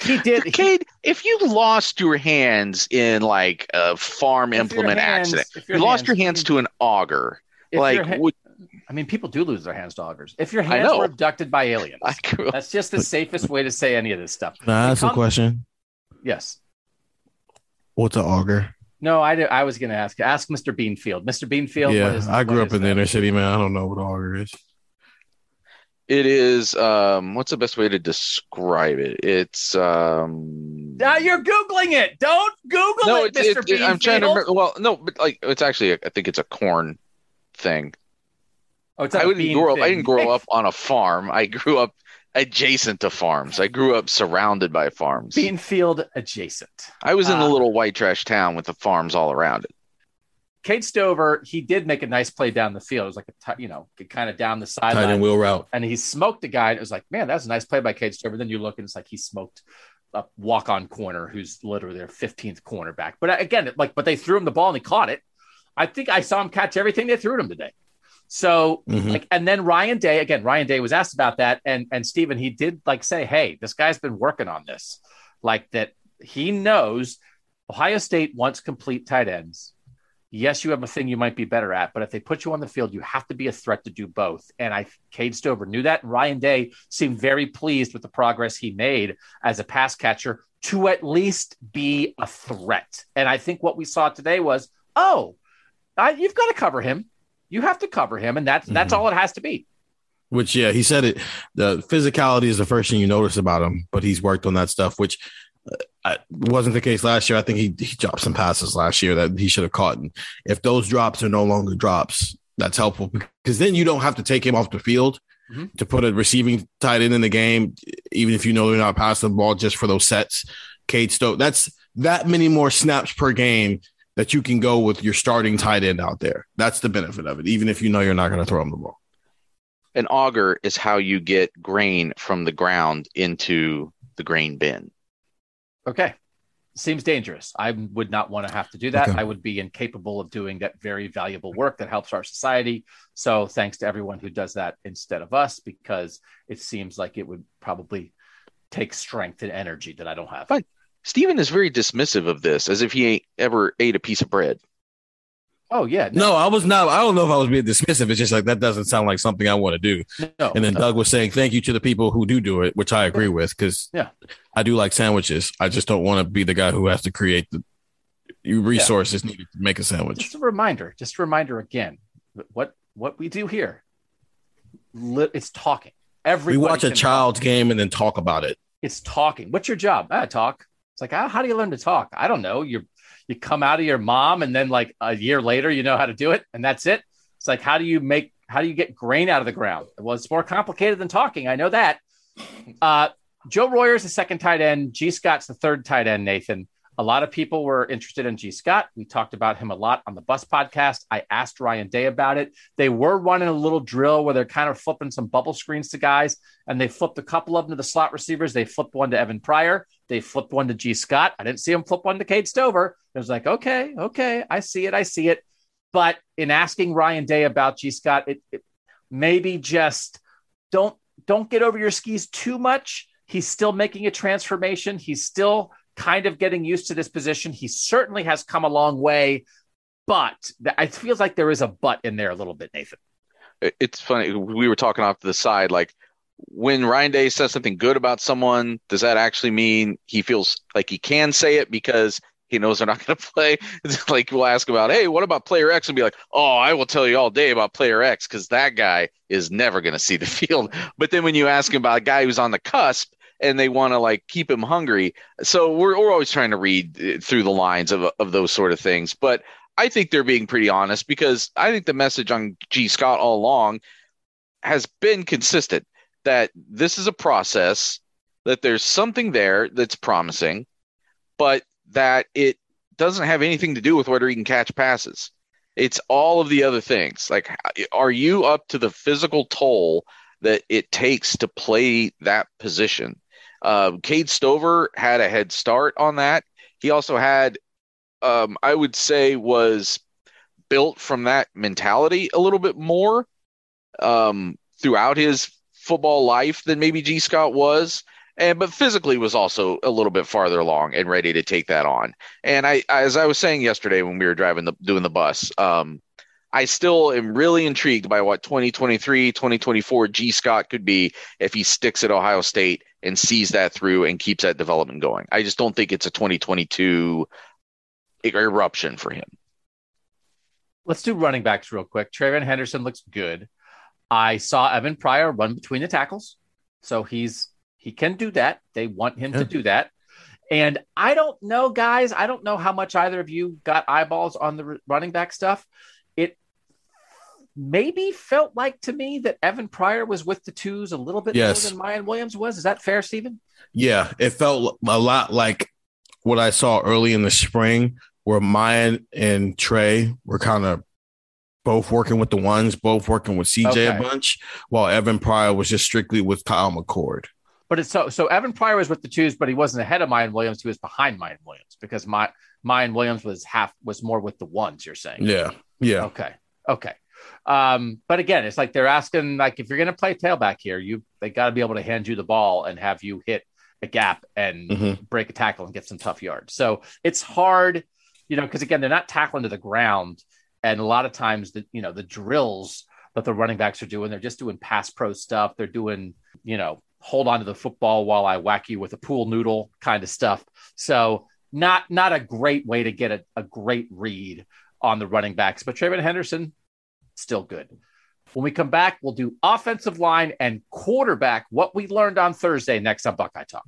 He did. Cade, if you lost your hands in like a farm implement accident, you lost your hands to an auger. I mean, people do lose their hands to augers. If your hands were abducted by aliens, that's just the safest way to say any of this stuff. Can I ask a question? Yes. What's an auger? No, I was going to ask Mr. Beanfield. Mr. Beanfield. Yeah, I grew up in the inner city, man. I don't know what an auger is. It is, what's the best way to describe it? It's, now you're Googling it. Don't Google it, Mr. Beanfield. I'm trying to remember. Well, no, but like, it's actually, I think it's a corn thing. Oh, it's I didn't grow up on a farm. I grew up adjacent to farms. I grew up surrounded by farms. Beanfield adjacent. I was in a little white trash town with the farms all around it. Cade Stover, he did make a nice play down the field. It was like kind of down the sideline. Tight end wheel route. And he smoked the guy. And it was like, man, that was a nice play by Cade Stover. Then you look and it's like he smoked a walk-on corner who's literally their 15th cornerback. But again, but they threw him the ball and he caught it. I think I saw him catch everything they threw at him today. So and then Ryan Day was asked about that. And Steven, he did say, hey, this guy's been working on this, that he knows Ohio State wants complete tight ends. Yes, you have a thing you might be better at, but if they put you on the field, you have to be a threat to do both. And Cade Stover knew that. Ryan Day seemed very pleased with the progress he made as a pass catcher to at least be a threat. And I think what we saw today was, you've got to cover him. You have to cover him, and that's all it has to be. Which, yeah, he said it. The physicality is the first thing you notice about him, but he's worked on that stuff, which wasn't the case last year. I think he dropped some passes last year that he should have caught. And if those drops are no longer drops, that's helpful, because then you don't have to take him off the field to put a receiving tight end in the game, even if you know they're not passing the ball, just for those sets. Cade Stover, that's that many more snaps per game that you can go with your starting tight end out there. That's the benefit of it, even if you know you're not going to throw him the ball. An auger is how you get grain from the ground into the grain bin. Okay. Seems dangerous. I would not want to have to do that. Okay. I would be incapable of doing that very valuable work that helps our society. So thanks to everyone who does that instead of us, because it seems like it would probably take strength and energy that I don't have. Fine. Steven is very dismissive of this, as if he ain't ever ate a piece of bread. Oh, yeah. No, I was not. I don't know if I was being dismissive. It's just that doesn't sound like something I want to do. No. And then Doug was saying thank you to the people who do it, which I agree with, because I do like sandwiches. I just don't want to be the guy who has to create the resources needed to make a sandwich. Just a reminder again, what we do here it's talking. Everybody, we watch a child's game and then talk about it. It's talking. What's your job? Talk. It's like, how do you learn to talk? I don't know. You come out of your mom and then like a year later, you know how to do it. And that's it. It's like, how do you get grain out of the ground? Well, it's more complicated than talking. I know that. Joe Royer's the second tight end. G. Scott's the third tight end, Nathan. A lot of people were interested in G. Scott. We talked about him a lot on the Bus podcast. I asked Ryan Day about it. They were running a little drill where they're kind of flipping some bubble screens to guys, and they flipped a couple of them to the slot receivers. They flipped one to Evan Pryor. They flipped one to G. Scott. I didn't see him flip one to Cade Stover. It was like, okay, I see it. But in asking Ryan Day about G. Scott, it maybe just don't get over your skis too much. He's still making a transformation. He's still kind of getting used to this position. He certainly has come a long way, but it feels like there is a but in there a little bit, Nathan. It's funny. We were talking off to the side, like when Ryan Day says something good about someone, does that actually mean he feels like he can say it because he knows they're not going to play? It's like we'll ask about, hey, what about player X? And be like, oh, I will tell you all day about player X because that guy is never going to see the field. But then when you ask him about a guy who's on the cusp and they want to like keep him hungry. So we're always trying to read through the lines of those sort of things. But I think they're being pretty honest because I think the message on G. Scott all along has been consistent that this is a process, that there's something there that's promising, but that it doesn't have anything to do with whether he can catch passes. It's all of the other things. Like, are you up to the physical toll that it takes to play that position? Cade Stover had a head start on that. He also had, I would say, was built from that mentality a little bit more throughout his football life than maybe G. Scott was. But physically was also a little bit farther along and ready to take that on. And I as I was saying yesterday when we were doing the bus, I still am really intrigued by what 2023, 2024 G. Scott could be if he sticks at Ohio State and sees that through and keeps that development going. I just don't think it's a 2022 eruption for him. Let's do running backs real quick. Trayvon Henderson looks good. I saw Evan Pryor run between the tackles. So he can do that. They want him to do that. And I don't know, guys. I don't know how much either of you got eyeballs on the running back stuff. Maybe felt like to me that Evan Pryor was with the twos a little bit more than Mayan Williams was. Is that fair, Stephen? Yeah, it felt a lot like what I saw early in the spring where Mayan and Trey were kind of both working with the ones, both working with CJ a bunch, while Evan Pryor was just strictly with Kyle McCord. But it's so Evan Pryor was with the twos, but he wasn't ahead of Mayan Williams. He was behind Mayan Williams because Mayan Williams was more with the ones, you're saying. Yeah. Okay. But again, it's like they're asking, like, if you're going to play tailback here, they got to be able to hand you the ball and have you hit a gap and break a tackle and get some tough yards. So it's hard, because again, they're not tackling to the ground. And a lot of times the drills that the running backs are doing, they're just doing pass pro stuff. They're doing, hold on to the football while I whack you with a pool noodle kind of stuff. So not a great way to get a great read on the running backs, but Trayvon Henderson, still good. When we come back, we'll do offensive line and quarterback, what we learned on Thursday next on Buckeye Talk.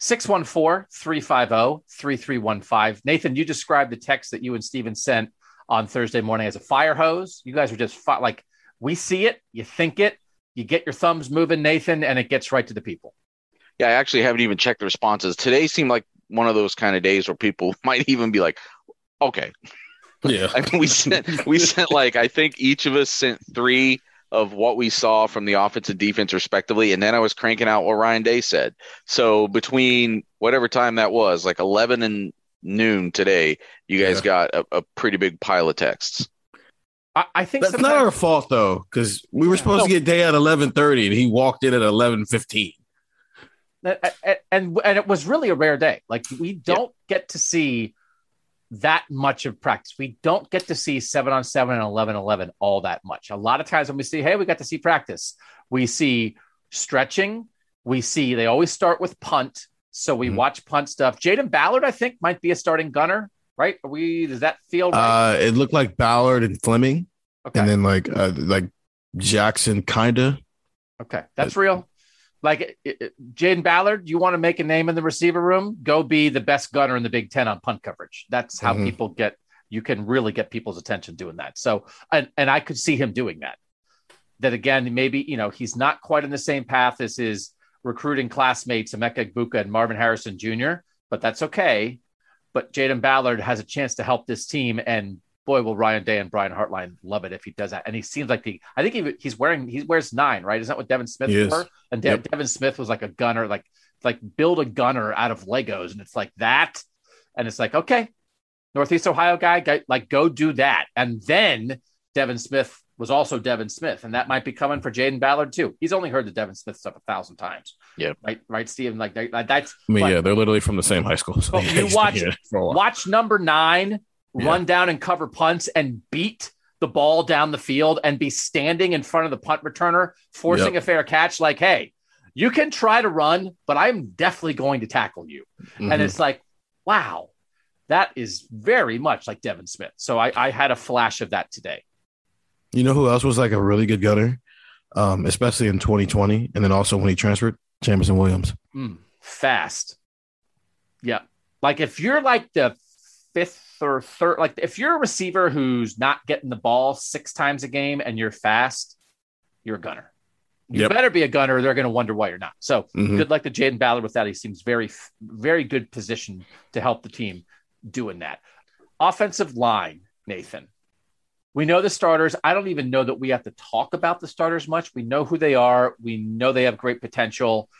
614-350-3315. Nathan, you described the text that you and Steven sent on Thursday morning as a fire hose. You guys were just like, we see it, you think it, you get your thumbs moving, Nathan, and it gets right to the people. Yeah, I actually haven't even checked the responses. Today seemed like one of those kind of days where people might even be like, okay. Yeah, I mean, we sent like, I think each of us sent three of what we saw from the offense and defense respectively. And then I was cranking out what Ryan Day said. So between whatever time that was, like 11 and noon today, you guys got a pretty big pile of texts. I think that's not our fault though, because we were supposed to get Day at 11:30 and he walked in at 11:15. And it was really a rare day. Like we don't get to see that much of practice. We don't get to see 7-on-7 and 11-11 all that much. A lot of times when we see, hey, we got to see practice, we see stretching. We see they always start with punt. So we watch punt stuff. Jaden Ballard, I think, might be a starting gunner, right? Does that feel right? It looked like Ballard and Fleming. Okay. And then like Jackson, kinda. Okay, that's real. Like Jaden Ballard, you want to make a name in the receiver room? Go be the best gunner in the Big Ten on punt coverage. That's how people get. You can really get people's attention doing that. So, and I could see him doing that. That again, maybe, you know, he's not quite in the same path as his recruiting classmates, Emeka Egbuka and Marvin Harrison Jr., but that's okay. But Jaden Ballard has a chance to help this team, and boy, will Ryan Day and Brian Hartline love it if he does that. And he seems like he wears 9, right? Is that what Devin Smith wore? And Devin Smith was like a gunner, like build a gunner out of Legos, and it's like that. And it's like, okay, Northeast Ohio guy, like go do that. And then Devin Smith was also Devin Smith, and that might be coming for Jaden Ballard too. He's only heard the Devin Smith stuff 1,000 times. Yeah, right, Steven. Like that's. I mean, like, yeah, they're literally from the same high school. So you watch number 9. Run down and cover punts and beat the ball down the field and be standing in front of the punt returner, forcing a fair catch. Like, hey, you can try to run, but I'm definitely going to tackle you. Mm-hmm. And it's like, wow, that is very much like Devin Smith. So I had a flash of that today. You know who else was like a really good gunner, especially in 2020, and then also when he transferred? Chambers and Williams. Fast. Yeah. Like if you're like the fifth or third, like if you're a receiver who's not getting the ball 6 times a game and you're fast, you're a gunner. You better be a gunner, or they're going to wonder why you're not. So good luck to Jaden Ballard with that. He seems very, very good position to help the team doing that. Offensive line, Nathan. We know the starters. I don't even know that we have to talk about the starters much. We know who they are. We know they have great potential.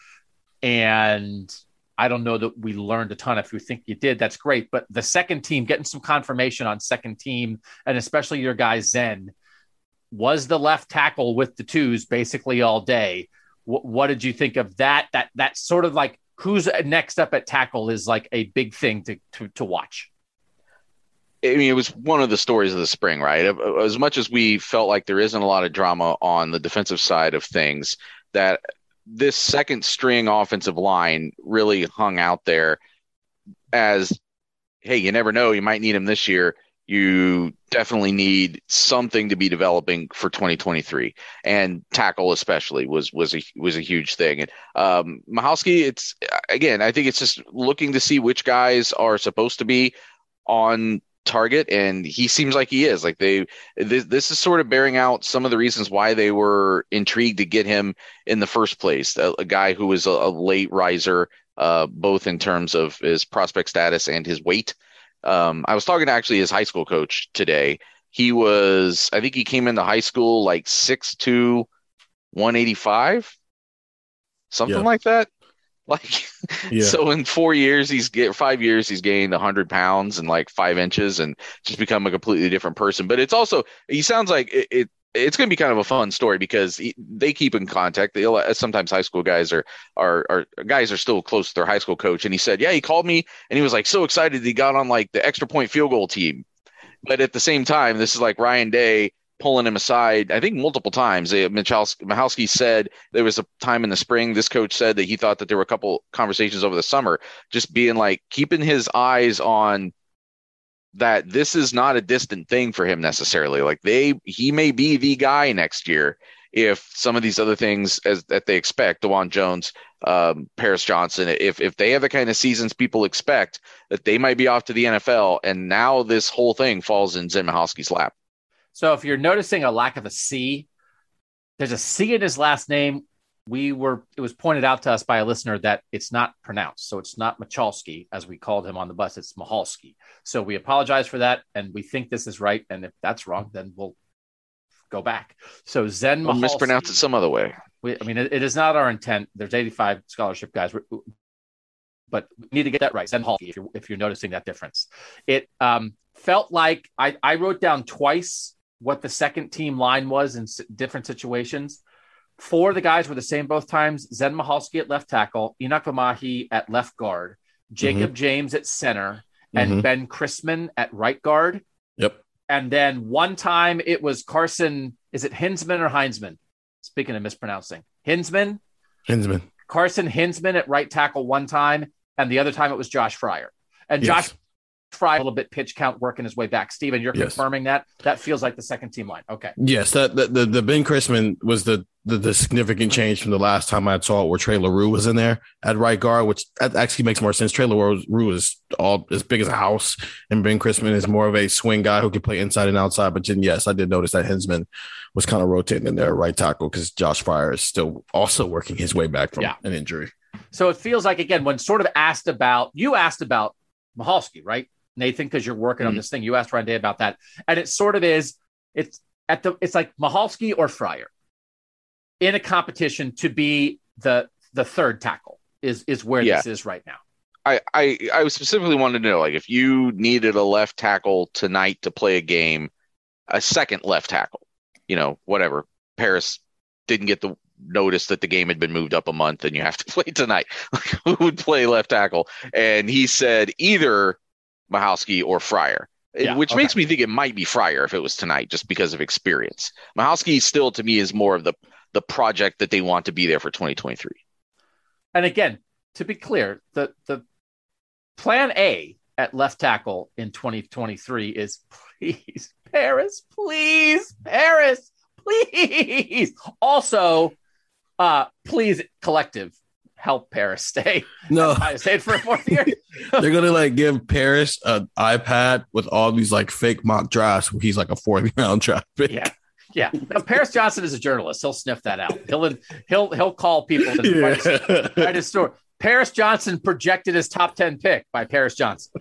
And I don't know that we learned a ton. If you think you did, that's great. But the second team, getting some confirmation on second team, and especially your guy Zen, was the left tackle with the twos basically all day. What did you think of that? That sort of like who's next up at tackle is like a big thing to watch. I mean, it was one of the stories of the spring, right? As much as we felt like there isn't a lot of drama on the defensive side of things, that this second string offensive line really hung out there as, hey, you never know, you might need him this year. You definitely need something to be developing for 2023, and tackle especially was a huge thing. And Mahowski, it's again, I think it's just looking to see which guys are supposed to be on target, and he seems like he is. Like this is sort of bearing out some of the reasons why they were intrigued to get him in the first place. A guy who was a late riser, both in terms of his prospect status and his weight. I was talking to actually his high school coach today. I think he came into high school like 6'2", 185, something like that. Like, so in 4 years, 5 years, he's gained 100 pounds and like 5 inches and just become a completely different person. But it's also, he sounds like it's going to be kind of a fun story because they keep in contact. Sometimes high school guys are still close to their high school coach. And he said, he called me and he was like, so excited that he got on like the extra point field goal team. But at the same time, this is like Ryan Day pulling him aside, I think multiple times. Mahowski said there was a time in the spring, this coach said that he thought that there were a couple conversations over the summer, just being like, keeping his eyes on that. This is not a distant thing for him necessarily. Like he may be the guy next year. If some of these other things that they expect, DeJuan Jones, Paris Johnson, if they have the kind of seasons people expect, that they might be off to the NFL. And now this whole thing falls in Zen Mahowski's lap. So if you're noticing a lack of a C, there's a C in his last name. It was pointed out to us by a listener that it's not pronounced. So it's not Michalski, as we called him on the bus. It's Mahalski. So we apologize for that. And we think this is right. And if that's wrong, then we'll go back. So Zen Mahalski. We'll mispronounce it some other way. It is not our intent. There's 85 scholarship guys, but we need to get that right. Zen Mahalski, if you're noticing that difference. It felt like I wrote down twice what the second team line was in different situations. 4 of the guys were the same both times. Zen Mahalski at left tackle, Enoch Vamahi at left guard, Jacob James at center, and Ben Chrisman at right guard. Yep. And then one time it was Carson. Is it Hinsman or Heinzman? Speaking of mispronouncing. Hinsman. Carson Hinsman at right tackle one time. And the other time it was Josh Fryer. And Josh try a little bit pitch count, working his way back. Steven, you're confirming that? That feels like the second team line. Okay. Yes, the Ben Chrisman was the significant change from the last time I saw it, where Trey LaRue was in there at right guard, which actually makes more sense. Trey LaRue is all as big as a house, and Ben Chrisman is more of a swing guy who can play inside and outside. But then, yes, I did notice that Hinsman was kind of rotating in there right tackle because Josh Pryor is still also working his way back from an injury. So it feels like, again, when sort of asked about, you asked about Michalski, right, Nathan, because you're working on this thing. You asked Ryan Day about that. And it sort of is, it's like Michalski or Pryor in a competition to be the third tackle is where this is right now. I specifically wanted to know, like, if you needed a left tackle tonight to play a game, a second left tackle, you know, whatever. Paris didn't get the notice that the game had been moved up a month and you have to play tonight. Like, who would play left tackle? And he said either Michalski or Pryor. Which makes me think it might be Pryor if it was tonight, just because of experience. Michalski still, to me, is more of the project that they want to be there for 2023. And again, to be clear, the plan A at left tackle in 2023 is please, Paris. Also, please, collective, help Paris stay. No, I stayed for a fourth year. They're going to like give Paris an iPad with all these like fake mock drafts where he's like a fourth round draft pick. Yeah. Yeah, now, Paris Johnson is a journalist. He'll sniff that out. He'll call people and write his story. Paris Johnson projected his top 10 pick by Paris Johnson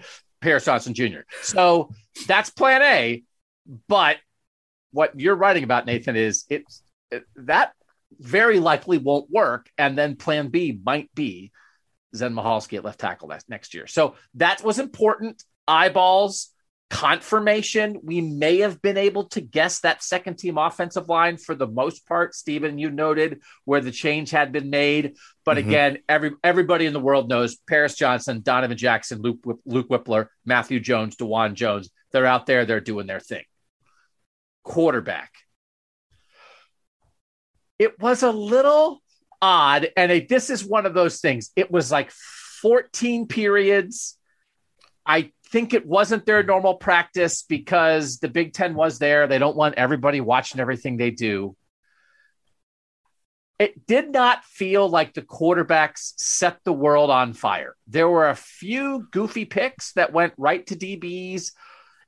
Jr. So that's plan A. But what you're writing about, Nathan, is it that very likely won't work. And then plan B might be Zen Michalski at left tackle next year. So that was important. Eyeballs. Confirmation. We may have been able to guess that second team offensive line for the most part, Steven, you noted where the change had been made. But again, everybody in the world knows Paris Johnson, Donovan Jackson, Luke Whippler, Matthew Jones, DeJuan Jones. They're out there. They're doing their thing. Quarterback. It was a little odd. And this is one of those things. It was like 14 periods. I think it wasn't their normal practice because the Big Ten was there. They don't want everybody watching everything they do. It did not feel like the quarterbacks set the world on fire. There were a few goofy picks that went right to DBs.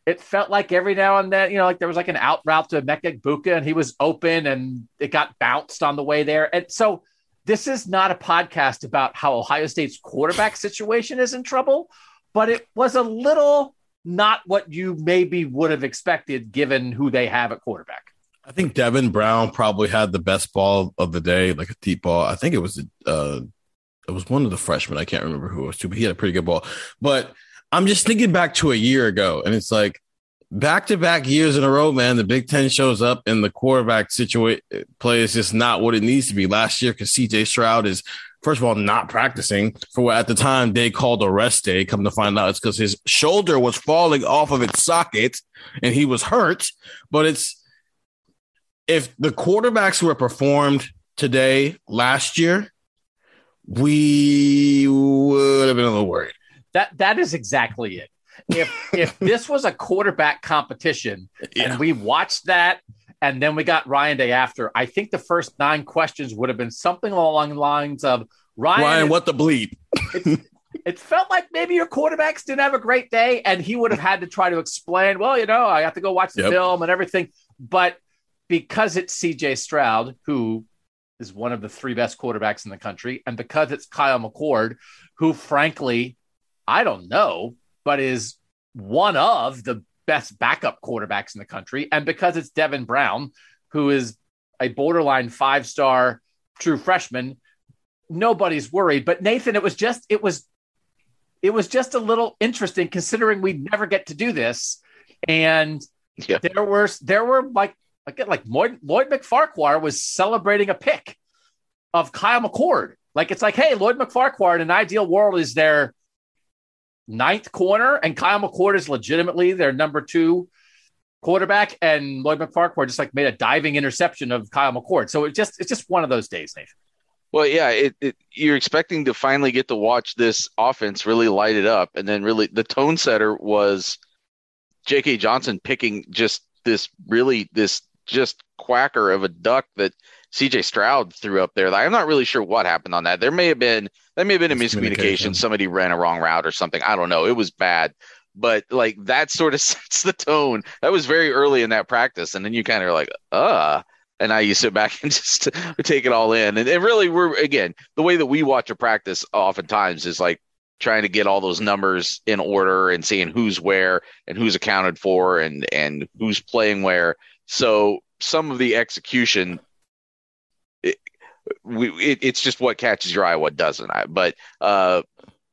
It felt like every now and then, you know, like there was like an out route to Emeka Egbuka and he was open and it got bounced on the way there. And so this is not a podcast about how Ohio State's quarterback situation is in trouble, but it was a little not what you maybe would have expected given who they have at quarterback. I think Devin Brown probably had the best ball of the day, like a deep ball. I think it was one of the freshmen. I can't remember who it was, but he had a pretty good ball. But I'm just thinking back to a year ago, and it's like back-to-back years in a row, man, the Big Ten shows up, and the quarterback play is just not what it needs to be. Last year, because CJ Stroud is – first of all, not practicing for what at the time they called a rest day. Come to find out, it's because his shoulder was falling off of its socket and he was hurt. But it's if the quarterbacks were performed today last year, we would have been a little worried. That is exactly it. If this was a quarterback competition and we watched that, and then we got Ryan Day after. I think the first 9 questions would have been something along the lines of, Ryan, what the bleep? It felt like maybe your quarterbacks didn't have a great day, and he would have had to try to explain, well, you know, I have to go watch the film and everything. But because it's CJ Stroud, who is one of the 3 best quarterbacks in the country, and because it's Kyle McCord, who, frankly, I don't know, but is one of the best backup quarterbacks in the country. And because it's Devin Brown, who is a borderline 5-star true freshman, nobody's worried. But Nathan, it was just a little interesting considering we never get to do this. And there were like Lloyd McFarquhar was celebrating a pick of Kyle McCord. Like, it's like, hey, Lloyd McFarquhar in an ideal world is there 9th corner, and Kyle McCord is legitimately their number 2 quarterback, and Lloyd McFarquhar just like made a diving interception of Kyle McCord. So it's just one of those days, Nathan. Well, yeah, you're expecting to finally get to watch this offense really light it up. And then really the tone setter was J.K. Johnson picking this quacker of a duck that C.J. Stroud threw up there. I'm not really sure what happened on that. That may have been a miscommunication. Somebody ran a wrong route or something. I don't know. It was bad. But like that sort of sets the tone. That was very early in that practice. And then you kind of are like, and now you sit back and just take it all in. And really, the way that we watch a practice oftentimes is like trying to get all those numbers in order and seeing who's where and who's accounted for and who's playing where. So some of the execution, it's just what catches your eye, what doesn't. But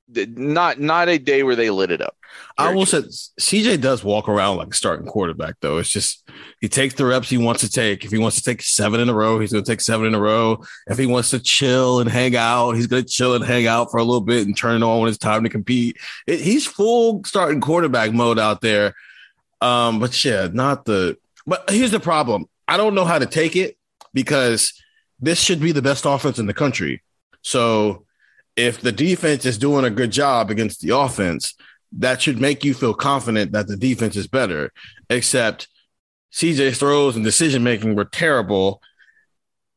not a day where they lit it up. I will say CJ does walk around like a starting quarterback, though. It's just he takes the reps he wants to take. If he wants to take 7 in a row, he's going to take 7 in a row. If he wants to chill and hang out, he's going to chill and hang out for a little bit and turn it on when it's time to compete. He's full starting quarterback mode out there. But here's the problem. I don't know how to take it because this should be the best offense in the country. So if the defense is doing a good job against the offense, that should make you feel confident that the defense is better, except CJ's throws and decision-making were terrible.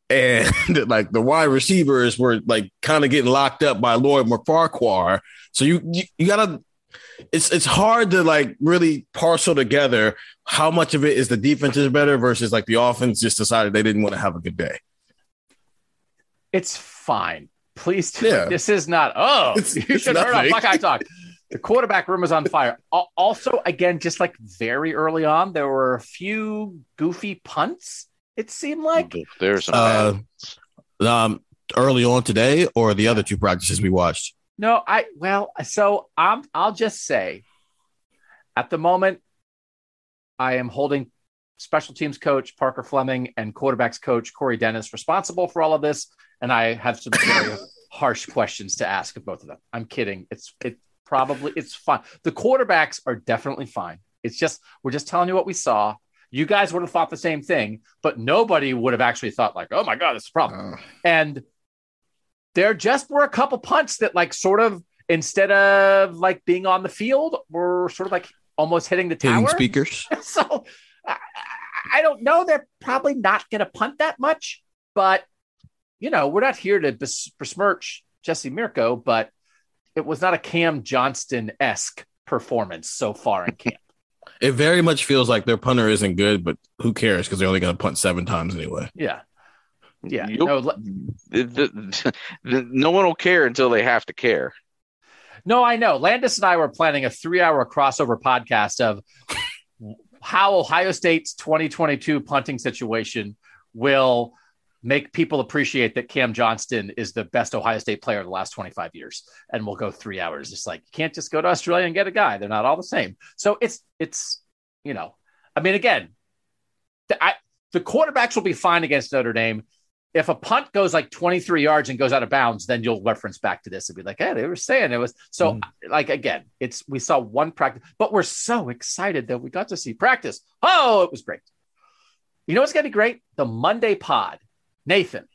And like the wide receivers were like kind of getting locked up by Lloyd McFarquhar. So you gotta, it's hard to like really parcel together how much of it is the defense is better versus like the offense just decided they didn't want to have a good day. It's fine. Please do it. This is not, you should turn off Buckeye Talk. The quarterback room is on fire. Also, again, just like very early on, there were a few goofy punts, it seemed like. There's some early on today or the other two practices we watched? No, I'll just say at the moment, I am holding special teams coach Parker Fleming and quarterbacks coach Corey Dennis responsible for all of this. And I have some very harsh questions to ask of both of them. I'm kidding. It's fine. The quarterbacks are definitely fine. It's just, we're just telling you what we saw. You guys would have thought the same thing, but nobody would have actually thought like, oh my God, this is a problem. And there just were a couple punts that like sort of, instead of like being on the field, were sort of like almost hitting the tower. Hitting speakers. So I don't know. They're probably not going to punt that much, but you know, we're not here to besmirch Jesse Mirko, but it was not a Cam Johnston-esque performance so far in camp. It very much feels like their punter isn't good, but who cares because they're only going to punt 7 times anyway. Yeah. Yep. No one will care until they have to care. No, I know. Landis and I were planning a 3-hour crossover podcast of how Ohio State's 2022 punting situation will make people appreciate that Cam Johnston is the best Ohio State player of the last 25 years. And we'll go 3 hours. It's like, you can't just go to Australia and get a guy. They're not all the same. So it's, you know, I mean, again, the quarterbacks will be fine against Notre Dame. If a punt goes like 23 yards and goes out of bounds, then you'll reference back to this and be like, hey, they were saying it was so like, again, we saw one practice, but we're so excited that we got to see practice. Oh, it was great. You know, what's going to be great. The Monday pod. Nathan,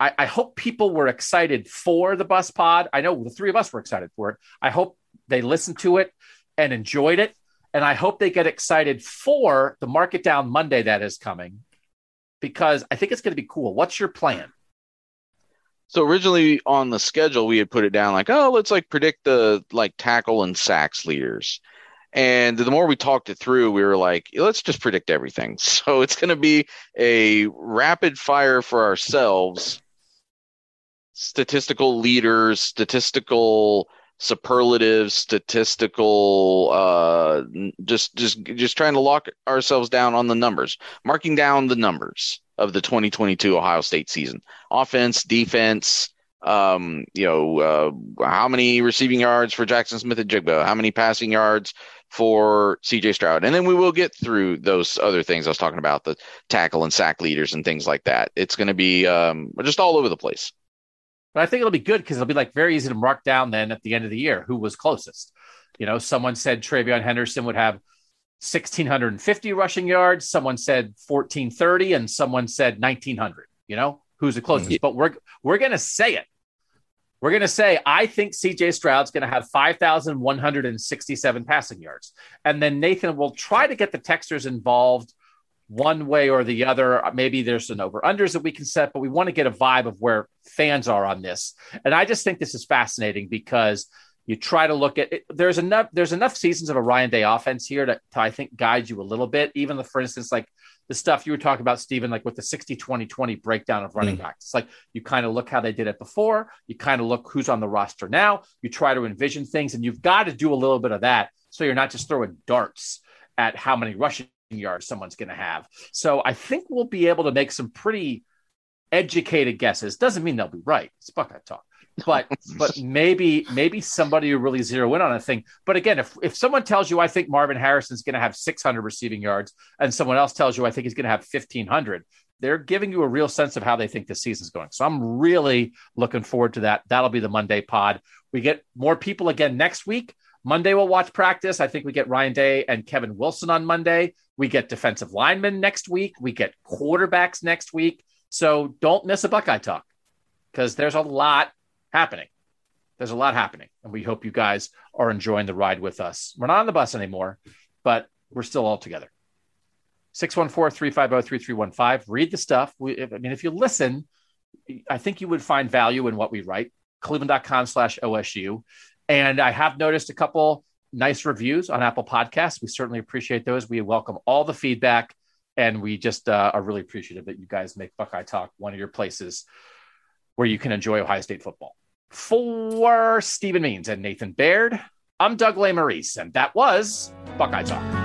I hope people were excited for the bus pod. I know the three of us were excited for it. I hope they listened to it and enjoyed it. And I hope they get excited for the Market Down Monday that is coming because I think it's going to be cool. What's your plan? So originally on the schedule, we had put it down like, let's like predict the like tackle and sacks leaders. And the more we talked it through, we were like, let's just predict everything. So it's going to be a rapid fire for ourselves, statistical leaders, statistical superlatives, statistical, just trying to lock ourselves down on the numbers, marking down the numbers of the 2022 Ohio State season, offense, defense, how many receiving yards for Jackson Smith-Njigba, how many passing yards for CJ Stroud. And then we will get through those other things I was talking about, the tackle and sack leaders and things like that. It's going to be just all over the place. But I think it'll be good because it'll be like very easy to mark down then at the end of the year who was closest. You know, someone said Travion Henderson would have 1,650 rushing yards. Someone said 1,430 and someone said 1,900, you know, who's the closest, but we're going to say it. We're going to say, I think CJ Stroud's going to have 5,167 passing yards. And then Nathan will try to get the texters involved one way or the other. Maybe there's an over-unders that we can set, but we want to get a vibe of where fans are on this. And I just think this is fascinating because you try to look at it. There's enough seasons of a Ryan Day offense here to I think, guide you a little bit. Even, for instance, like the stuff you were talking about, Stephen, like with the 60-20-20 breakdown of running backs. It's like you kind of look how they did it before. You kind of look who's on the roster now. You try to envision things, and you've got to do a little bit of that so you're not just throwing darts at how many rushing yards someone's going to have. So I think we'll be able to make some pretty educated guesses. Doesn't mean they'll be right. It's Buckeye talk. But maybe somebody will really zero in on a thing. But again, if someone tells you, I think Marvin Harrison's going to have 600 receiving yards, and someone else tells you, I think he's going to have 1,500, they're giving you a real sense of how they think the season's going. So I'm really looking forward to that. That'll be the Monday pod. We get more people again next week. Monday we'll watch practice. I think we get Ryan Day and Kevin Wilson on Monday. We get defensive linemen next week. We get quarterbacks next week. So don't miss a Buckeye Talk because there's a lot happening. There's a lot happening, and we hope you guys are enjoying the ride with us. We're not on the bus anymore, but we're still all together. 614-350-3315. Read the stuff. If you listen, I think you would find value in what we write. Cleveland.com/OSU. And I have noticed a couple nice reviews on Apple Podcasts. We certainly appreciate those. We welcome all the feedback, and we just are really appreciative that you guys make Buckeye Talk one of your places where you can enjoy Ohio State football. For Stephen Means and Nathan Baird, I'm Doug Lamarice, and that was Buckeye Talk.